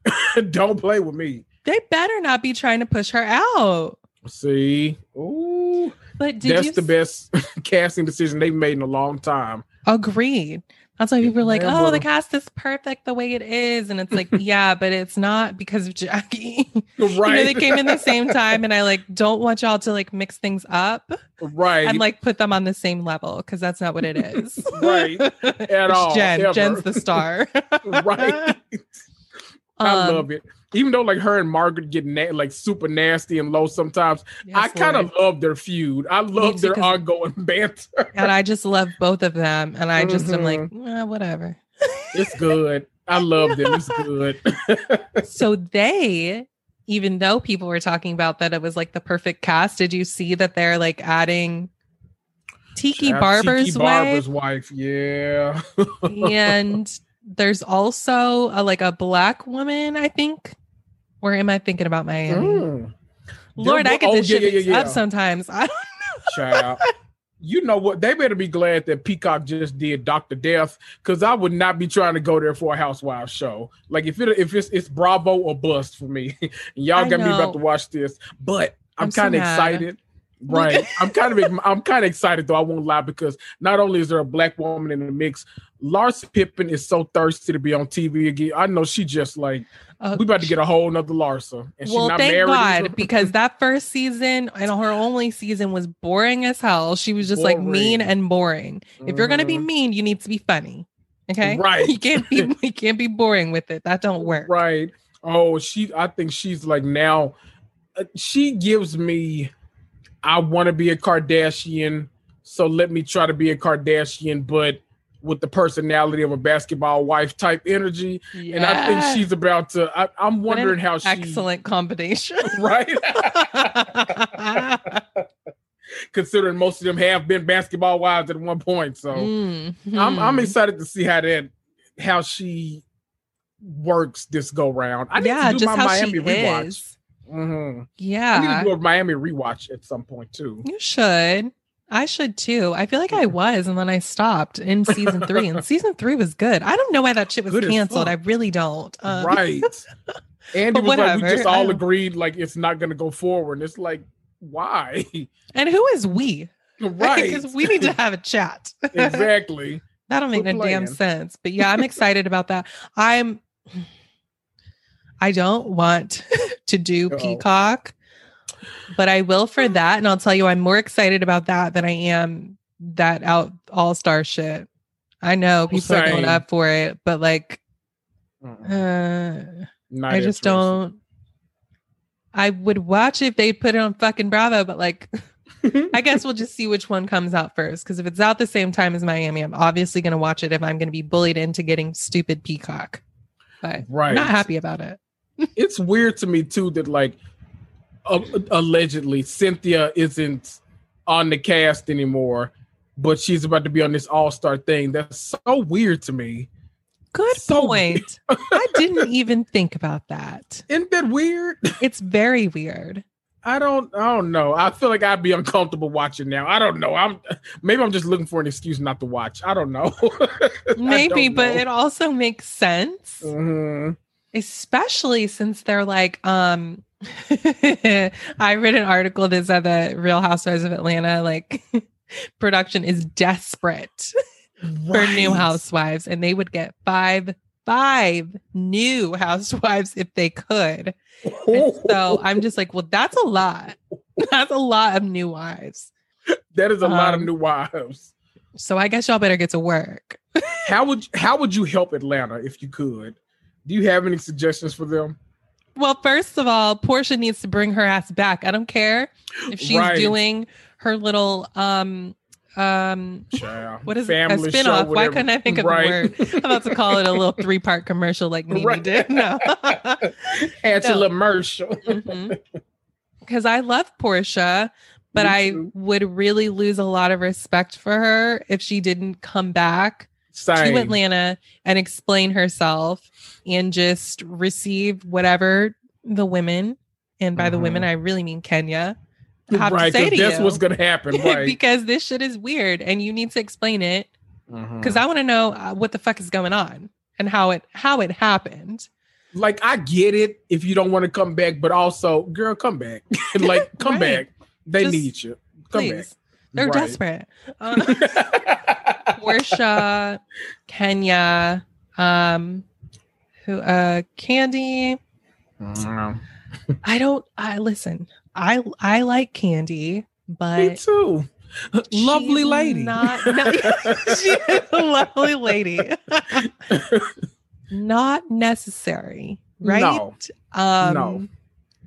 Don't play with me. They better not be trying to push her out. See? Ooh. But that's the best casting decision they've made in a long time. Agreed. That's why people are like, oh, the cast is perfect the way it is. And it's like, yeah, but it's not because of Jackie. Right. You know, they came in the same time and I like, don't want y'all to like mix things up. Right. And like put them on the same level because that's not what it is. Right. At all. Jen. Ever. Jen's the star. Right. I love it. Even though like her and Margaret get like super nasty and low sometimes, yes, I kind of love their feud. I love their ongoing banter. And I just love both of them. And I just am like, whatever. It's good. I love them. It's good. So they, even though people were talking about that it was like the perfect cast, did you see that they're like adding Tiki Barber's wife? Yeah. And there's also a black woman, I think. Or am I thinking about Miami? Lord, I get this shit up sometimes. I don't know. Child. You know what? They better be glad that Peacock just did Dr. Death, because I would not be trying to go there for a Housewives show. Like, if it's Bravo or bust for me. Y'all got me about to watch this. But I'm kind of excited. Right. I'm kind of excited though, I won't lie, because not only is there a black woman in the mix, Lars Pippen is so thirsty to be on TV again. I know she just like, we about to get a whole nother Larsa. And well, she's not thank married God, either. Because that first season and her only season was boring as hell. She was just like mean and boring. If you're going to be mean, you need to be funny. Okay. Right. You can't be boring with it. That don't work. Right. Oh, I think she's like now, she gives me, I want to be a Kardashian, so let me try to be a Kardashian, but with the personality of a basketball wife type energy. Yeah. And I think she's about to, I'm wondering how she... Excellent combination. Right? Considering most of them have been basketball wives at one point. So I'm excited to see how she works this go round. I need to do my Miami rewatch. Yeah. I need to do a Miami rewatch at some point too. You should. I should too. I feel like I was, and then I stopped in season 3. And season 3 was good. I don't know why that shit was canceled. I really don't. Right. And it was whatever. Like we just all agreed like it's not gonna go forward. And it's like, why? And who is we? Right. Because we need to have a chat. Exactly. That'll make no damn sense. But yeah, I'm excited about that. I don't want to do Peacock, but I will for that. And I'll tell you, I'm more excited about that than I am that all-star shit. I know people are going up for it, but like, I just don't. I would watch if they put it on fucking Bravo, but like, I guess we'll just see which one comes out first. Because if it's out the same time as Miami, I'm obviously going to watch it if I'm going to be bullied into getting stupid Peacock. But I'm not happy about it. It's weird to me too that like allegedly Cynthia isn't on the cast anymore, but she's about to be on this all-star thing. That's so weird to me. Good point. I didn't even think about that. Isn't that weird? It's very weird. I don't know. I feel like I'd be uncomfortable watching now. I don't know. I'm just looking for an excuse not to watch. I don't know. Maybe, but it also makes sense. Mm-hmm. Especially since they're like, I read an article that said that Real Housewives of Atlanta, like production is desperate for new housewives, and they would get five new housewives if they could. And so I'm just like, well, that's a lot. That's a lot of new wives. That is a lot of new wives. So I guess y'all better get to work. How would you help Atlanta if you could? Do you have any suggestions for them? Well, first of all, Portia needs to bring her ass back. I don't care if she's doing her little what is it? A spinoff. Why couldn't I think of the word? I'm about to call it a little 3-part commercial like Mimi did. No. It's a little commercial. Because I love Portia, but I would really lose a lot of respect for her if she didn't come back to Atlanta and explain herself and just receive whatever the women, and by the women, I really mean Kenya, have to say to you. That's what's going to happen. Right. Because this shit is weird and you need to explain it, because I want to know what the fuck is going on and how it happened. Like, I get it if you don't want to come back, but also, girl, come back. Like, come back. They just need you. Come back. They're desperate. Portia, Kenya, Candy. I like Candy, but me too. Lovely lady. She's a lovely lady. Not necessary, right? No.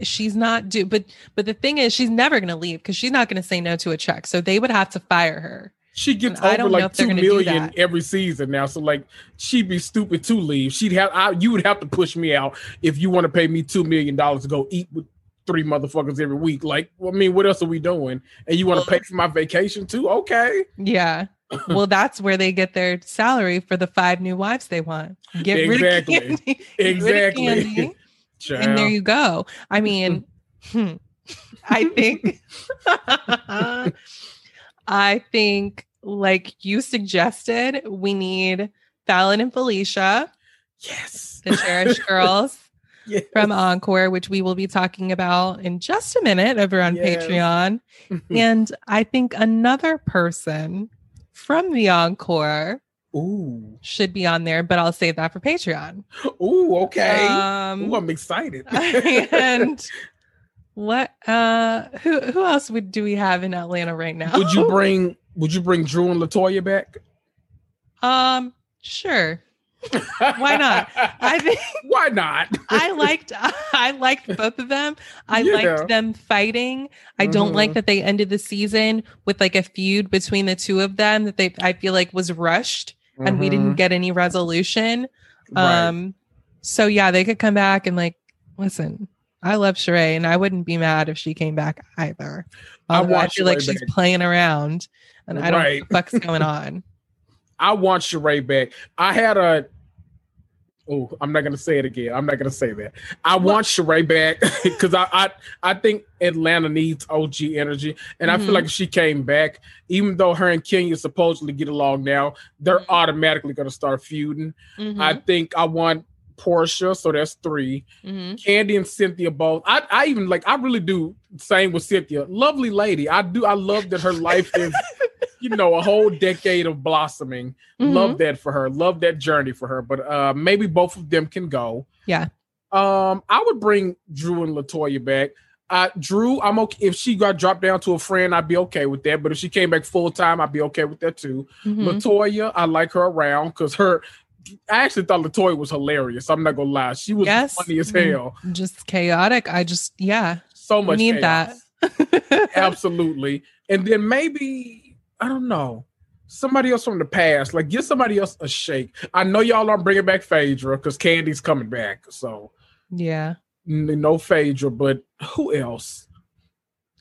She's not due, but the thing is, she's never going to leave because she's not going to say no to a check. So they would have to fire her. She gets over like 2 million every season now. So like, she'd be stupid to leave. You would have to push me out if you want to pay me $2 million to go eat with 3 motherfuckers every week. Like, I mean, what else are we doing? And you want to pay for my vacation too? Okay. Yeah. Well, that's where they get their salary for the 5 new wives they want. Get rid of Candy. Exactly. Rid of Candy. And there you go. I mean, I think like you suggested, we need Fallon and Felicia. Yes. The Cherished Girls from Encore, which we will be talking about in just a minute over on Patreon. And I think another person from the Encore should be on there, but I'll save that for Patreon. Ooh, okay. I'm excited. And what? Who else do we have in Atlanta right now? Would you bring Drew and LaToya back? Sure. Why not? I think. Why not? I liked both of them. I liked them fighting. I don't like that they ended the season with like a feud between the two of them that I feel like was rushed. And we didn't get any resolution. So yeah, they could come back and like, listen, I love Sheree and I wouldn't be mad if she came back either. I feel like she's playing around and I don't know what the fuck's going on. I want Sheree back. I had a... Oh, I'm not going to say it again. I'm not going to say that. I want Sheree back because I think Atlanta needs OG energy. And I feel like if she came back, even though her and Kenya supposedly get along now, they're automatically going to start feuding. I think I want Portia, so that's 3. Candy and Cynthia both. I even like, I really do. Same with Cynthia. Lovely lady. I do. I love that her life is... You know, a whole decade of blossoming. Love that for her. Love that journey for her. But maybe both of them can go. Yeah. I would bring Drew and LaToya back. Drew, I'm okay. If she got dropped down to a friend, I'd be okay with that. But if she came back full time, I'd be okay with that too. LaToya, I like her around because I actually thought LaToya was hilarious. I'm not gonna lie. She was funny as hell. Just chaotic. So much need chaos. That. Absolutely. And then maybe, I don't know, somebody else from the past. Like, give somebody else a shake. I know y'all aren't bringing back Phaedra because Candy's coming back. So yeah, no Phaedra. But who else?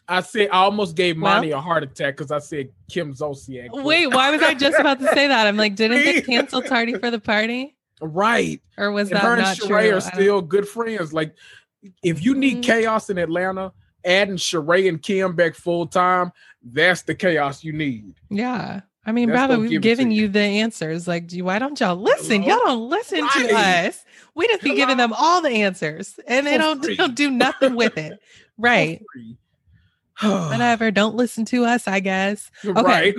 I almost gave Monty a heart attack because I said Kim Zolciak. Wait, why was I just about to say that? I'm like, didn't they cancel Tardy for the Party? Right. Or was that not true? Her and Sheree are still good friends. Like, if you need chaos in Atlanta, adding Sheree and Kim back full time, that's the chaos you need. Yeah. I mean, Bravo, we've given you the answers. Like, why don't y'all listen? Hello? Y'all don't listen to us. We just be giving them all the answers and they don't do nothing with it. Right. Whatever. Don't listen to us, I guess. Okay. Right.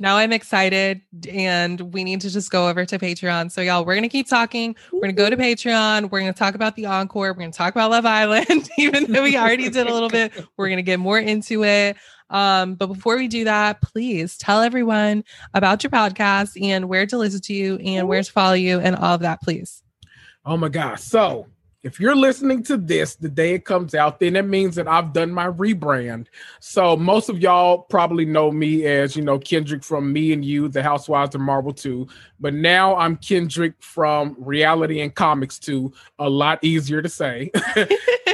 Now I'm excited, and we need to just go over to Patreon. So y'all, we're going to keep talking. We're going to go to Patreon. We're going to talk about the encore. We're going to talk about Love Island, even though we already did a little bit. We're going to get more into it. But before we do that, please tell everyone about your podcast and where to listen to you and where to follow you and all of that, please. Oh my gosh. So if you're listening to this the day it comes out, then it means that I've done my rebrand. So most of y'all probably know me as, you know, Kendrick from Me and You, The Housewives of Marvel 2. But now I'm Kendrick from Reality and Comics 2. A lot easier to say.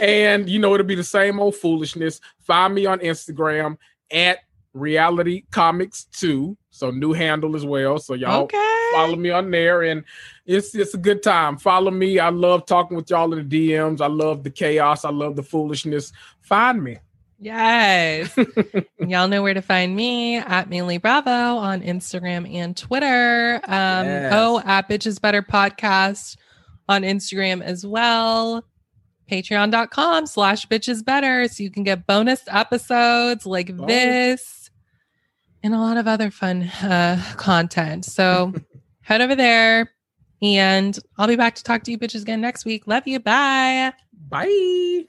And, you know, it'll be the same old foolishness. Find me on Instagram at Reality Comics 2. So new handle as well. So y'all follow me on there, and it's a good time. Follow me. I love talking with y'all in the DMs. I love the chaos. I love the foolishness. Find me. Yes. Y'all know where to find me at Mainly Bravo on Instagram and Twitter. Oh, at Bitches Better Podcast on Instagram as well. Patreon.com/bitchesbetter. So you can get bonus episodes like this and a lot of other fun content. So head over there, and I'll be back to talk to you bitches again next week. Love you. Bye. Bye.